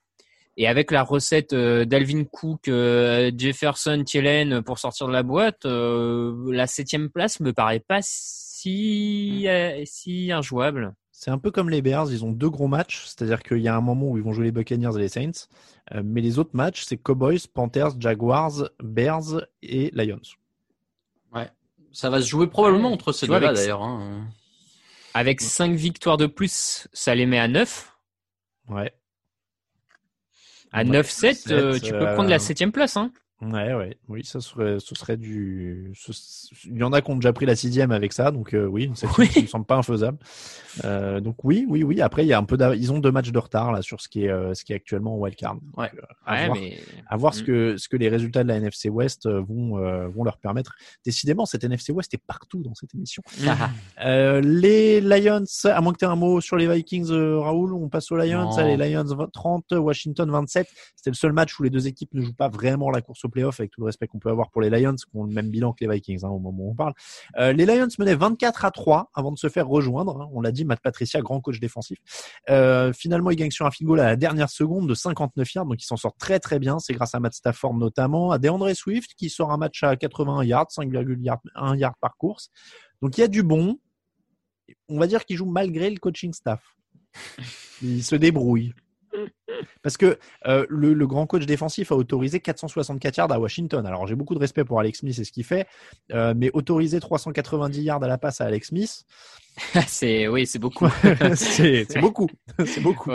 Et avec la recette d'Alvin Cook, Jefferson, Thielen pour sortir de la boîte, la 7e place me paraît pas si injouable. C'est un peu comme les Bears, ils ont 2 gros matchs, c'est-à-dire qu'il y a un moment où ils vont jouer les Buccaneers et les Saints, mais les autres matchs, c'est Cowboys, Panthers, Jaguars, Bears et Lions. Ouais, ça va se jouer probablement entre ces deux-là d'ailleurs. Hein. Avec 5 victoires de plus, ça les met à 9. Ouais. À 9-7, tu peux prendre la 7e place. Hein. Oui, ce serait du. Il y en a qui ont déjà pris la 6e avec ça, donc oui, ça ne me semble pas infaisable. Donc oui. Après, il y a un peu. Ils ont 2 matchs de retard là sur ce qui est actuellement en wildcard. Ouais. À voir ce que les résultats de la NFC West vont leur permettre. Décidément, cette NFC West est partout dans cette émission. Les Lions. À moins que tu aies un mot sur les Vikings, Raoul, on passe aux Lions. Les Lions 30, Washington 27. C'était le seul match où les deux équipes ne jouent pas vraiment la course au playoff, avec tout le respect qu'on peut avoir pour les Lions, qui ont le même bilan que les Vikings au moment où on parle. Les Lions menaient 24-3 avant de se faire rejoindre. On l'a dit, Matt Patricia, grand coach défensif. Finalement, ils gagnent sur un field goal à la dernière seconde de 59 yards, donc ils s'en sortent très très bien. C'est grâce à Matt Stafford notamment, à DeAndre Swift qui sort un match à 81 yards, 5,1 yards par course. Donc il y a du bon. On va dire qu'ils jouent malgré le coaching staff. Ils se débrouillent. Parce que le grand coach défensif a autorisé 464 yards à Washington. Alors, j'ai beaucoup de respect pour Alex Smith et ce qu'il fait, mais autoriser 390 yards à la passe à Alex Smith… c'est beaucoup. C'est beaucoup. C'est beaucoup.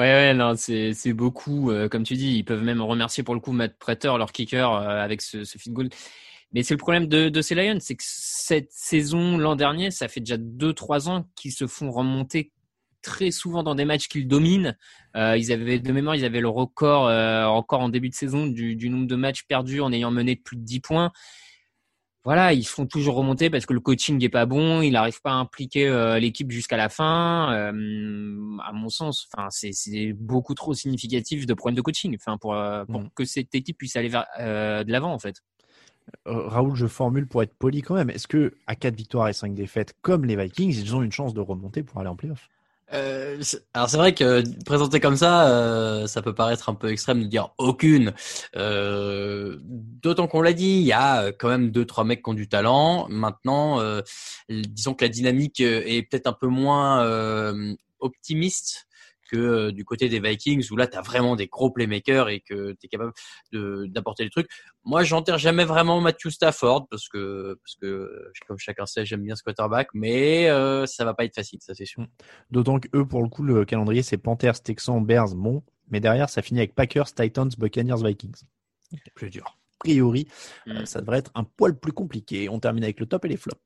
C'est beaucoup. Comme tu dis, ils peuvent même remercier pour le coup Matt Prater, leur kicker, avec ce field goal. Mais c'est le problème de ces Lions, c'est que cette saison, l'an dernier, ça fait déjà 2-3 ans qu'ils se font remonter très souvent dans des matchs qu'ils dominent. Ils avaient, de mémoire, ils avaient le record encore en début de saison du nombre de matchs perdus en ayant mené de plus de 10 points. Voilà, ils font toujours remonter parce que le coaching n'est pas bon, il n'arrive pas à impliquer l'équipe jusqu'à la fin. À mon sens, c'est beaucoup trop significatif de problèmes de coaching pour que cette équipe puisse aller vers de l'avant en fait. Raoul, je formule pour être poli quand même. Est-ce que à 4 victoires et 5 défaites, comme les Vikings, ils ont une chance de remonter pour aller en play-off ? Alors c'est vrai que présenté comme ça, ça peut paraître un peu extrême de dire aucune. D'autant qu'on l'a dit, il y a quand même 2-3 mecs qui ont du talent. Maintenant, disons que la dynamique est peut-être un peu moins optimiste que du côté des Vikings, où là t'as vraiment des gros playmakers et que t'es capable d'apporter des trucs. Moi, j'enterre jamais vraiment Matthew Stafford parce que comme chacun sait, j'aime bien ce quarterback, mais ça va pas être facile, ça c'est sûr. D'autant que eux, pour le coup, le calendrier c'est Panthers, Texans, Bears, mais derrière ça finit avec Packers, Titans, Buccaneers, Vikings. Okay. Plus dur. A priori, ça devrait être un poil plus compliqué. On termine avec le top et les flops.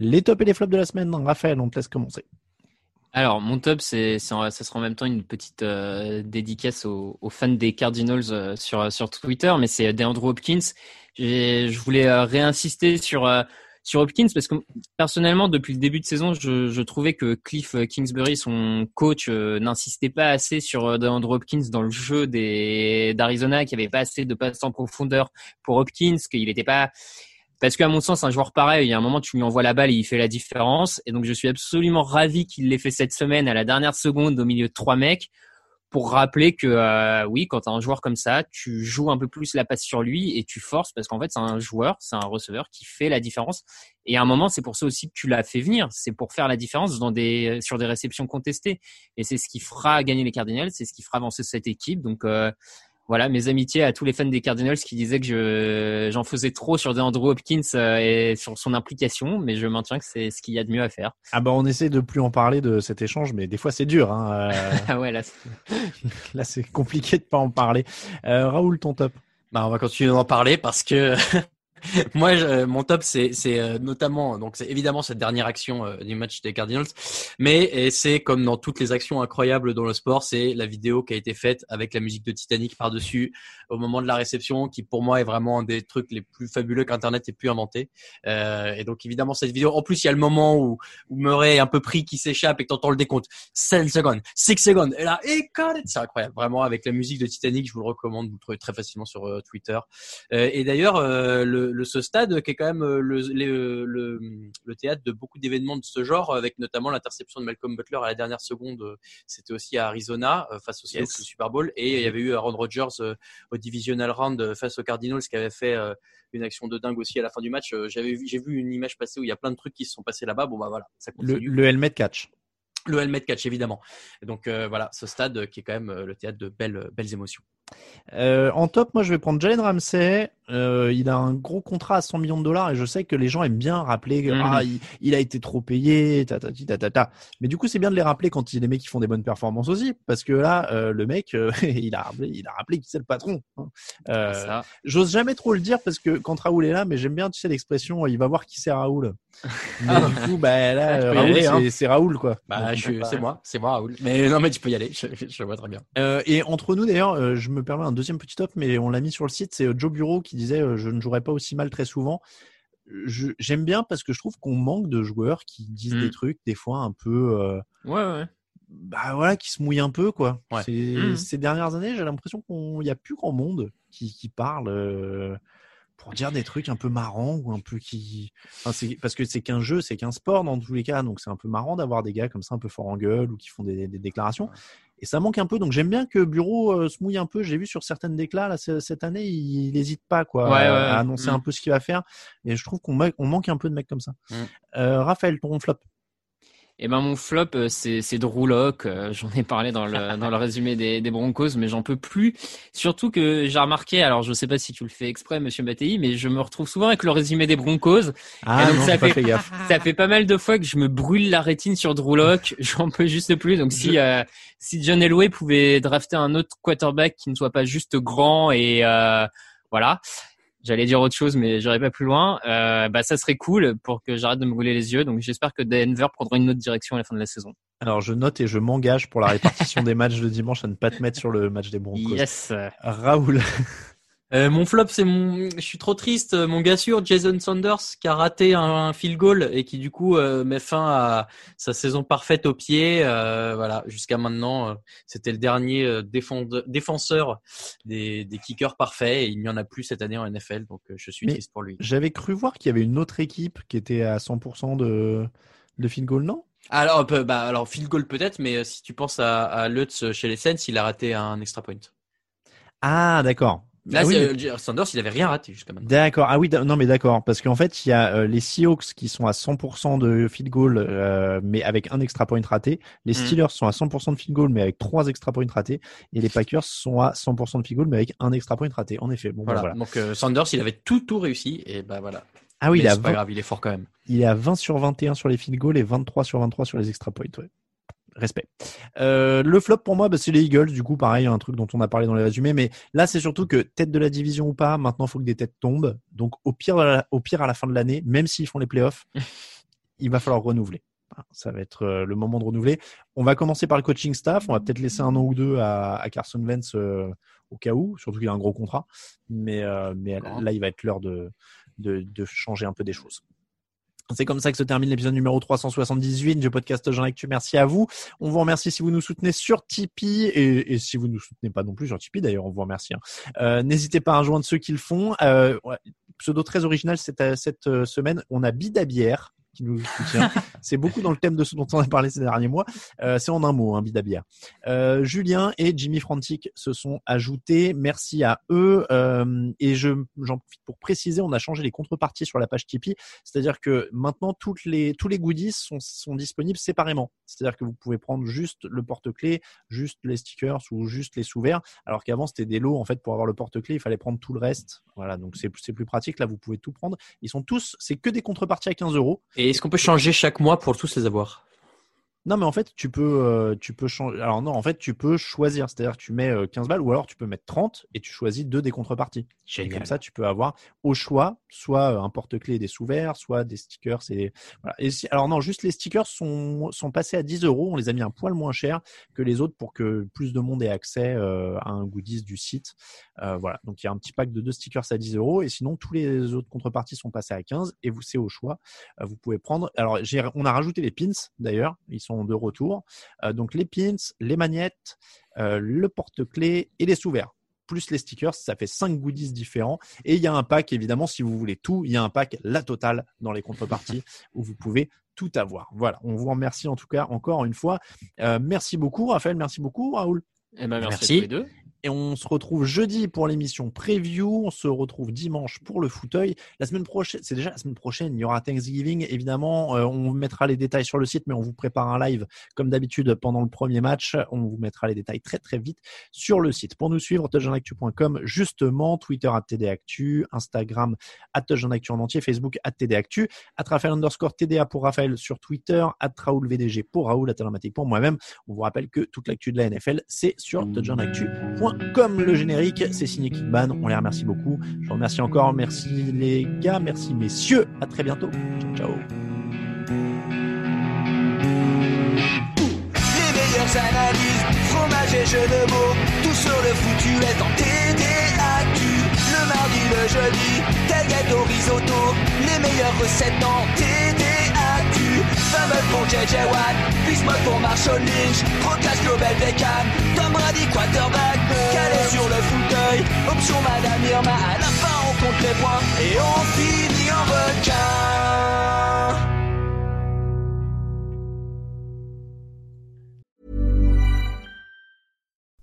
Les tops et les flops de la semaine, Raphaël, on te laisse commencer. Alors, mon top, ça sera en même temps une petite dédicace aux fans des Cardinals sur Twitter, mais c'est DeAndre Hopkins. Je voulais réinsister sur Hopkins parce que personnellement, depuis le début de saison, je trouvais que Cliff Kingsbury, son coach, n'insistait pas assez sur DeAndre Hopkins dans le jeu d'Arizona, qu'il n'y avait pas assez de passes en profondeur pour Hopkins, qu'il n'était pas… Parce qu'à mon sens, un joueur pareil, il y a un moment, tu lui envoies la balle et il fait la différence. Et donc, je suis absolument ravi qu'il l'ait fait cette semaine à la dernière seconde au milieu de 3 mecs pour rappeler que oui, quand tu as un joueur comme ça, tu joues un peu plus la passe sur lui et tu forces parce qu'en fait, c'est un joueur, c'est un receveur qui fait la différence. Et à un moment, c'est pour ça aussi que tu l'as fait venir. C'est pour faire la différence sur des réceptions contestées. Et c'est ce qui fera gagner les Cardinals, c'est ce qui fera avancer cette équipe. Donc, voilà, mes amitiés à tous les fans des Cardinals qui disaient que j'en faisais trop sur DeAndre Hopkins et sur son implication, mais je maintiens que c'est ce qu'il y a de mieux à faire. Ah bah on essaie de plus en parler de cet échange, mais des fois c'est dur. Ah ouais, là c'est compliqué de pas en parler. Raoul, ton top ? Bah on va continuer d'en parler parce que moi, mon top, c'est notamment, donc c'est évidemment cette dernière action du match des Cardinals, mais c'est comme dans toutes les actions incroyables dans le sport, c'est la vidéo qui a été faite avec la musique de Titanic par-dessus au moment de la réception, qui pour moi est vraiment un des trucs les plus fabuleux qu'Internet ait pu inventer. Et donc évidemment cette vidéo, en plus il y a le moment où Murray est un peu pris, qui s'échappe et que t'entends le décompte, 7 secondes, 6 secondes, et là, c'est incroyable, vraiment avec la musique de Titanic, je vous le recommande, vous le trouvez très facilement sur Twitter. Et d'ailleurs, ce stade qui est quand même le théâtre de beaucoup d'événements de ce genre, avec notamment l'interception de Malcolm Butler à la dernière seconde, c'était aussi à Arizona face aux Seahawks au Super Bowl, et il y avait eu Aaron Rodgers au divisional round face aux Cardinals qui avait fait une action de dingue aussi à la fin du match. J'ai vu une image passer où il y a plein de trucs qui se sont passés là-bas. Bon bah voilà, ça continue. Le helmet catch. Le helmet catch, évidemment. Et donc voilà, ce stade qui est quand même le théâtre de belles émotions. En top, moi je vais prendre Jalen Ramsey. Il a un gros contrat à 100 millions de dollars et je sais que les gens aiment bien rappeler il a été trop payé, mais du coup c'est bien de les rappeler quand il y a des mecs qui font des bonnes performances aussi, parce que là le mec il a rappelé qui c'est le patron. J'ose jamais trop le dire parce que quand Raoul est là, mais j'aime bien, tu sais l'expression il va voir qui c'est Raoul. Mais du coup là Raoul, aller, c'est Raoul quoi. C'est moi Raoul. Mais non mais tu peux y aller, je vois très bien. Et entre nous d'ailleurs, je me permets un deuxième petit top, mais on l'a mis sur le site, c'est Joe Burrow qui disait je ne jouerai pas aussi mal très souvent. J'aime bien parce que je trouve qu'on manque de joueurs qui disent des trucs des fois un peu qui se mouillent un peu quoi. Ouais. Ces dernières années, j'ai l'impression qu'il n'y a plus grand monde qui parle pour dire des trucs un peu marrants ou un peu qui… Enfin, c'est… Parce que c'est qu'un jeu, c'est qu'un sport dans tous les cas. Donc, c'est un peu marrant d'avoir des gars comme ça un peu forts en gueule ou qui font des déclarations. Et ça manque un peu. Donc, j'aime bien que Bureau se mouille un peu. J'ai vu sur certaines déclats, là, cette année, il n'hésite pas quoi, à annoncer un peu ce qu'il va faire. Et je trouve qu'on manque un peu de mecs comme ça. Raphaël, ton flop? Eh ben, mon flop, c'est Drew Lock. J'en ai parlé dans le résumé des Broncos, mais j'en peux plus. Surtout que j'ai remarqué, alors je sais pas si tu le fais exprès, monsieur Mattei, mais je me retrouve souvent avec le résumé des Broncos. Ah, donc, non, ça fait pas mal de fois que je me brûle la rétine sur Drew Lock. J'en peux juste plus. Donc, si John Elway pouvait drafter un autre quarterback qui ne soit pas juste grand et, voilà. J'allais dire autre chose, mais j'irai pas plus loin. Ça serait cool pour que j'arrête de me brûler les yeux. Donc, j'espère que Denver prendra une autre direction à la fin de la saison. Alors, je note et je m'engage pour la répartition des matchs de dimanche à ne pas te mettre sur le match des Broncos. Yes. Raoul. Mon flop, je suis trop triste. Mon gars sûr, Jason Sanders, qui a raté un field goal et qui, du coup, met fin à sa saison parfaite au pied. Voilà. Jusqu'à maintenant, c'était le dernier défenseur des kickers parfaits et il n'y en a plus cette année en NFL. Donc, je suis triste pour lui. J'avais cru voir qu'il y avait une autre équipe qui était à 100% de field goal, non? Alors, field goal peut-être, mais si tu penses à Lutz chez les Saints, il a raté un extra point. Ah, d'accord. Là, Sanders, il avait rien raté jusqu'à maintenant. D'accord. Ah oui, non, mais d'accord. Parce qu'en fait, il y a les Seahawks qui sont à 100% de field goal, mais avec un extra point raté. Les Steelers sont à 100% de field goal, mais avec 3 extra points ratés. Et les Packers sont à 100% de field goal, mais avec un extra point raté. En effet. Bon, voilà. Donc, Sanders, il avait tout réussi. Et voilà. Ah oui, mais c'est pas grave, il est fort quand même. Il est à 20 sur 21 sur les field goals et 23 sur 23 sur les extra points, ouais. Respect. Le flop pour moi, c'est les Eagles. Du coup, pareil, un truc dont on a parlé dans les résumés. Mais là, c'est surtout que tête de la division ou pas, maintenant, il faut que des têtes tombent. Donc, au pire, à la fin de l'année, même s'ils font les playoffs, il va falloir renouveler. Ça va être le moment de renouveler. On va commencer par le coaching staff. On va peut-être laisser un an ou deux à Carson Wentz au cas où, surtout qu'il a un gros contrat. Mais là, il va être l'heure de changer un peu des choses. C'est comme ça que se termine l'épisode numéro 378 du podcast Jean Actu. Merci à vous. On vous remercie si vous nous soutenez sur Tipeee et si vous ne nous soutenez pas non plus sur Tipeee, d'ailleurs, on vous remercie. N'hésitez pas à rejoindre ceux qui le font. Pseudo très original cette semaine, on a Bidabière qui nous soutient. C'est beaucoup dans le thème de ce dont on a parlé ces derniers mois. C'est en un mot, Bidabière. Julien et Jimmy Frantic se sont ajoutés. Merci à eux. Et j'en profite pour préciser, on a changé les contreparties sur la page Tipeee. C'est-à-dire que maintenant, tous les goodies sont disponibles séparément. C'est-à-dire que vous pouvez prendre juste le porte-clés, juste les stickers ou juste les sous-verts. Alors qu'avant, c'était des lots. En fait, pour avoir le porte-clés, il fallait prendre tout le reste. Voilà. Donc, c'est plus pratique. Là, vous pouvez tout prendre. Ils sont tous, c'est que des contreparties à 15 euros. Et est-ce qu'on peut changer chaque mois pour tous les avoir ? Non, mais en fait, tu peux changer. Alors non, en fait, tu peux choisir. C'est-à-dire, tu mets 15 balles ou alors tu peux mettre 30 et tu choisis 2 des contreparties. Génial. Et comme ça, tu peux avoir au choix soit un porte-clés et des sous-verts, soit des stickers. Voilà. Et si... Alors non, juste les stickers sont passés à 10 euros. On les a mis un poil moins cher que les autres pour que plus de monde ait accès à un goodies du site. Voilà. Donc, il y a un petit pack de 2 stickers à 10 euros. Et sinon, tous les autres contreparties sont passés à 15 et c'est au choix. Vous pouvez prendre. Alors, on a rajouté les pins d'ailleurs. Ils sont de retour, donc les pins, les magnettes, le porte-clés et les sous-verts, plus les stickers, ça fait 5 goodies différents et il y a un pack évidemment si vous voulez tout, il y a un pack la totale dans les contreparties où vous pouvez tout avoir. Voilà, on vous remercie en tout cas encore une fois, merci beaucoup Raphaël, merci beaucoup Raoul. Eh ben, merci à tous les deux. Et on se retrouve jeudi pour l'émission preview. On se retrouve dimanche pour le fauteuil. La semaine prochaine, c'est déjà la semaine prochaine, il y aura Thanksgiving. Évidemment, on mettra les détails sur le site, mais on vous prépare un live comme d'habitude pendant le premier match. On vous mettra les détails très très vite sur le site. Pour nous suivre, touchdownactu.com justement, Twitter @tdactu, Instagram @touchdownactu en entier, Facebook @tdactu, @Raphaël_TDA pour Raphaël sur Twitter, @RaoulVDG pour Raoul, @Talamatic pour moi-même. On vous rappelle que toute l'actu de la NFL, c'est sur touchdownactu.com. Comme le générique, c'est signé Kickban. On les remercie beaucoup. Je vous remercie encore. Merci les gars. Merci messieurs. À très bientôt. Ciao. Les meilleures analyses, fromage et jeux de mots. Tout sur le foutu est en TDAQ. Le mardi, le jeudi, tailgate au risotto. Les meilleures recettes en TDAQ. Fameux pour JJ Watt, Bismuth pour Marshall Lynch, Procast Global Beckham, Tom Brady quarterback, calé sur le fauteuil, option Madame Irma, à la fin on compte les points et on finit en requin.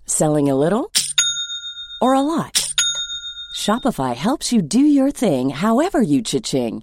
Selling a little or a lot? Shopify helps you do your thing however you cha-ching.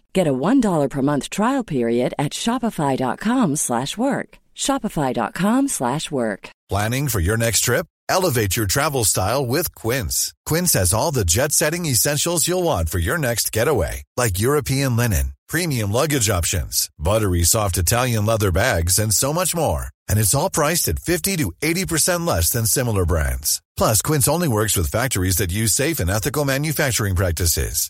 Get a $1 per month trial period at shopify.com/work. Shopify.com/work. Planning for your next trip? Elevate your travel style with Quince. Quince has all the jet-setting essentials you'll want for your next getaway, like European linen, premium luggage options, buttery soft Italian leather bags, and so much more. And it's all priced at 50 to 80% less than similar brands. Plus, Quince only works with factories that use safe and ethical manufacturing practices.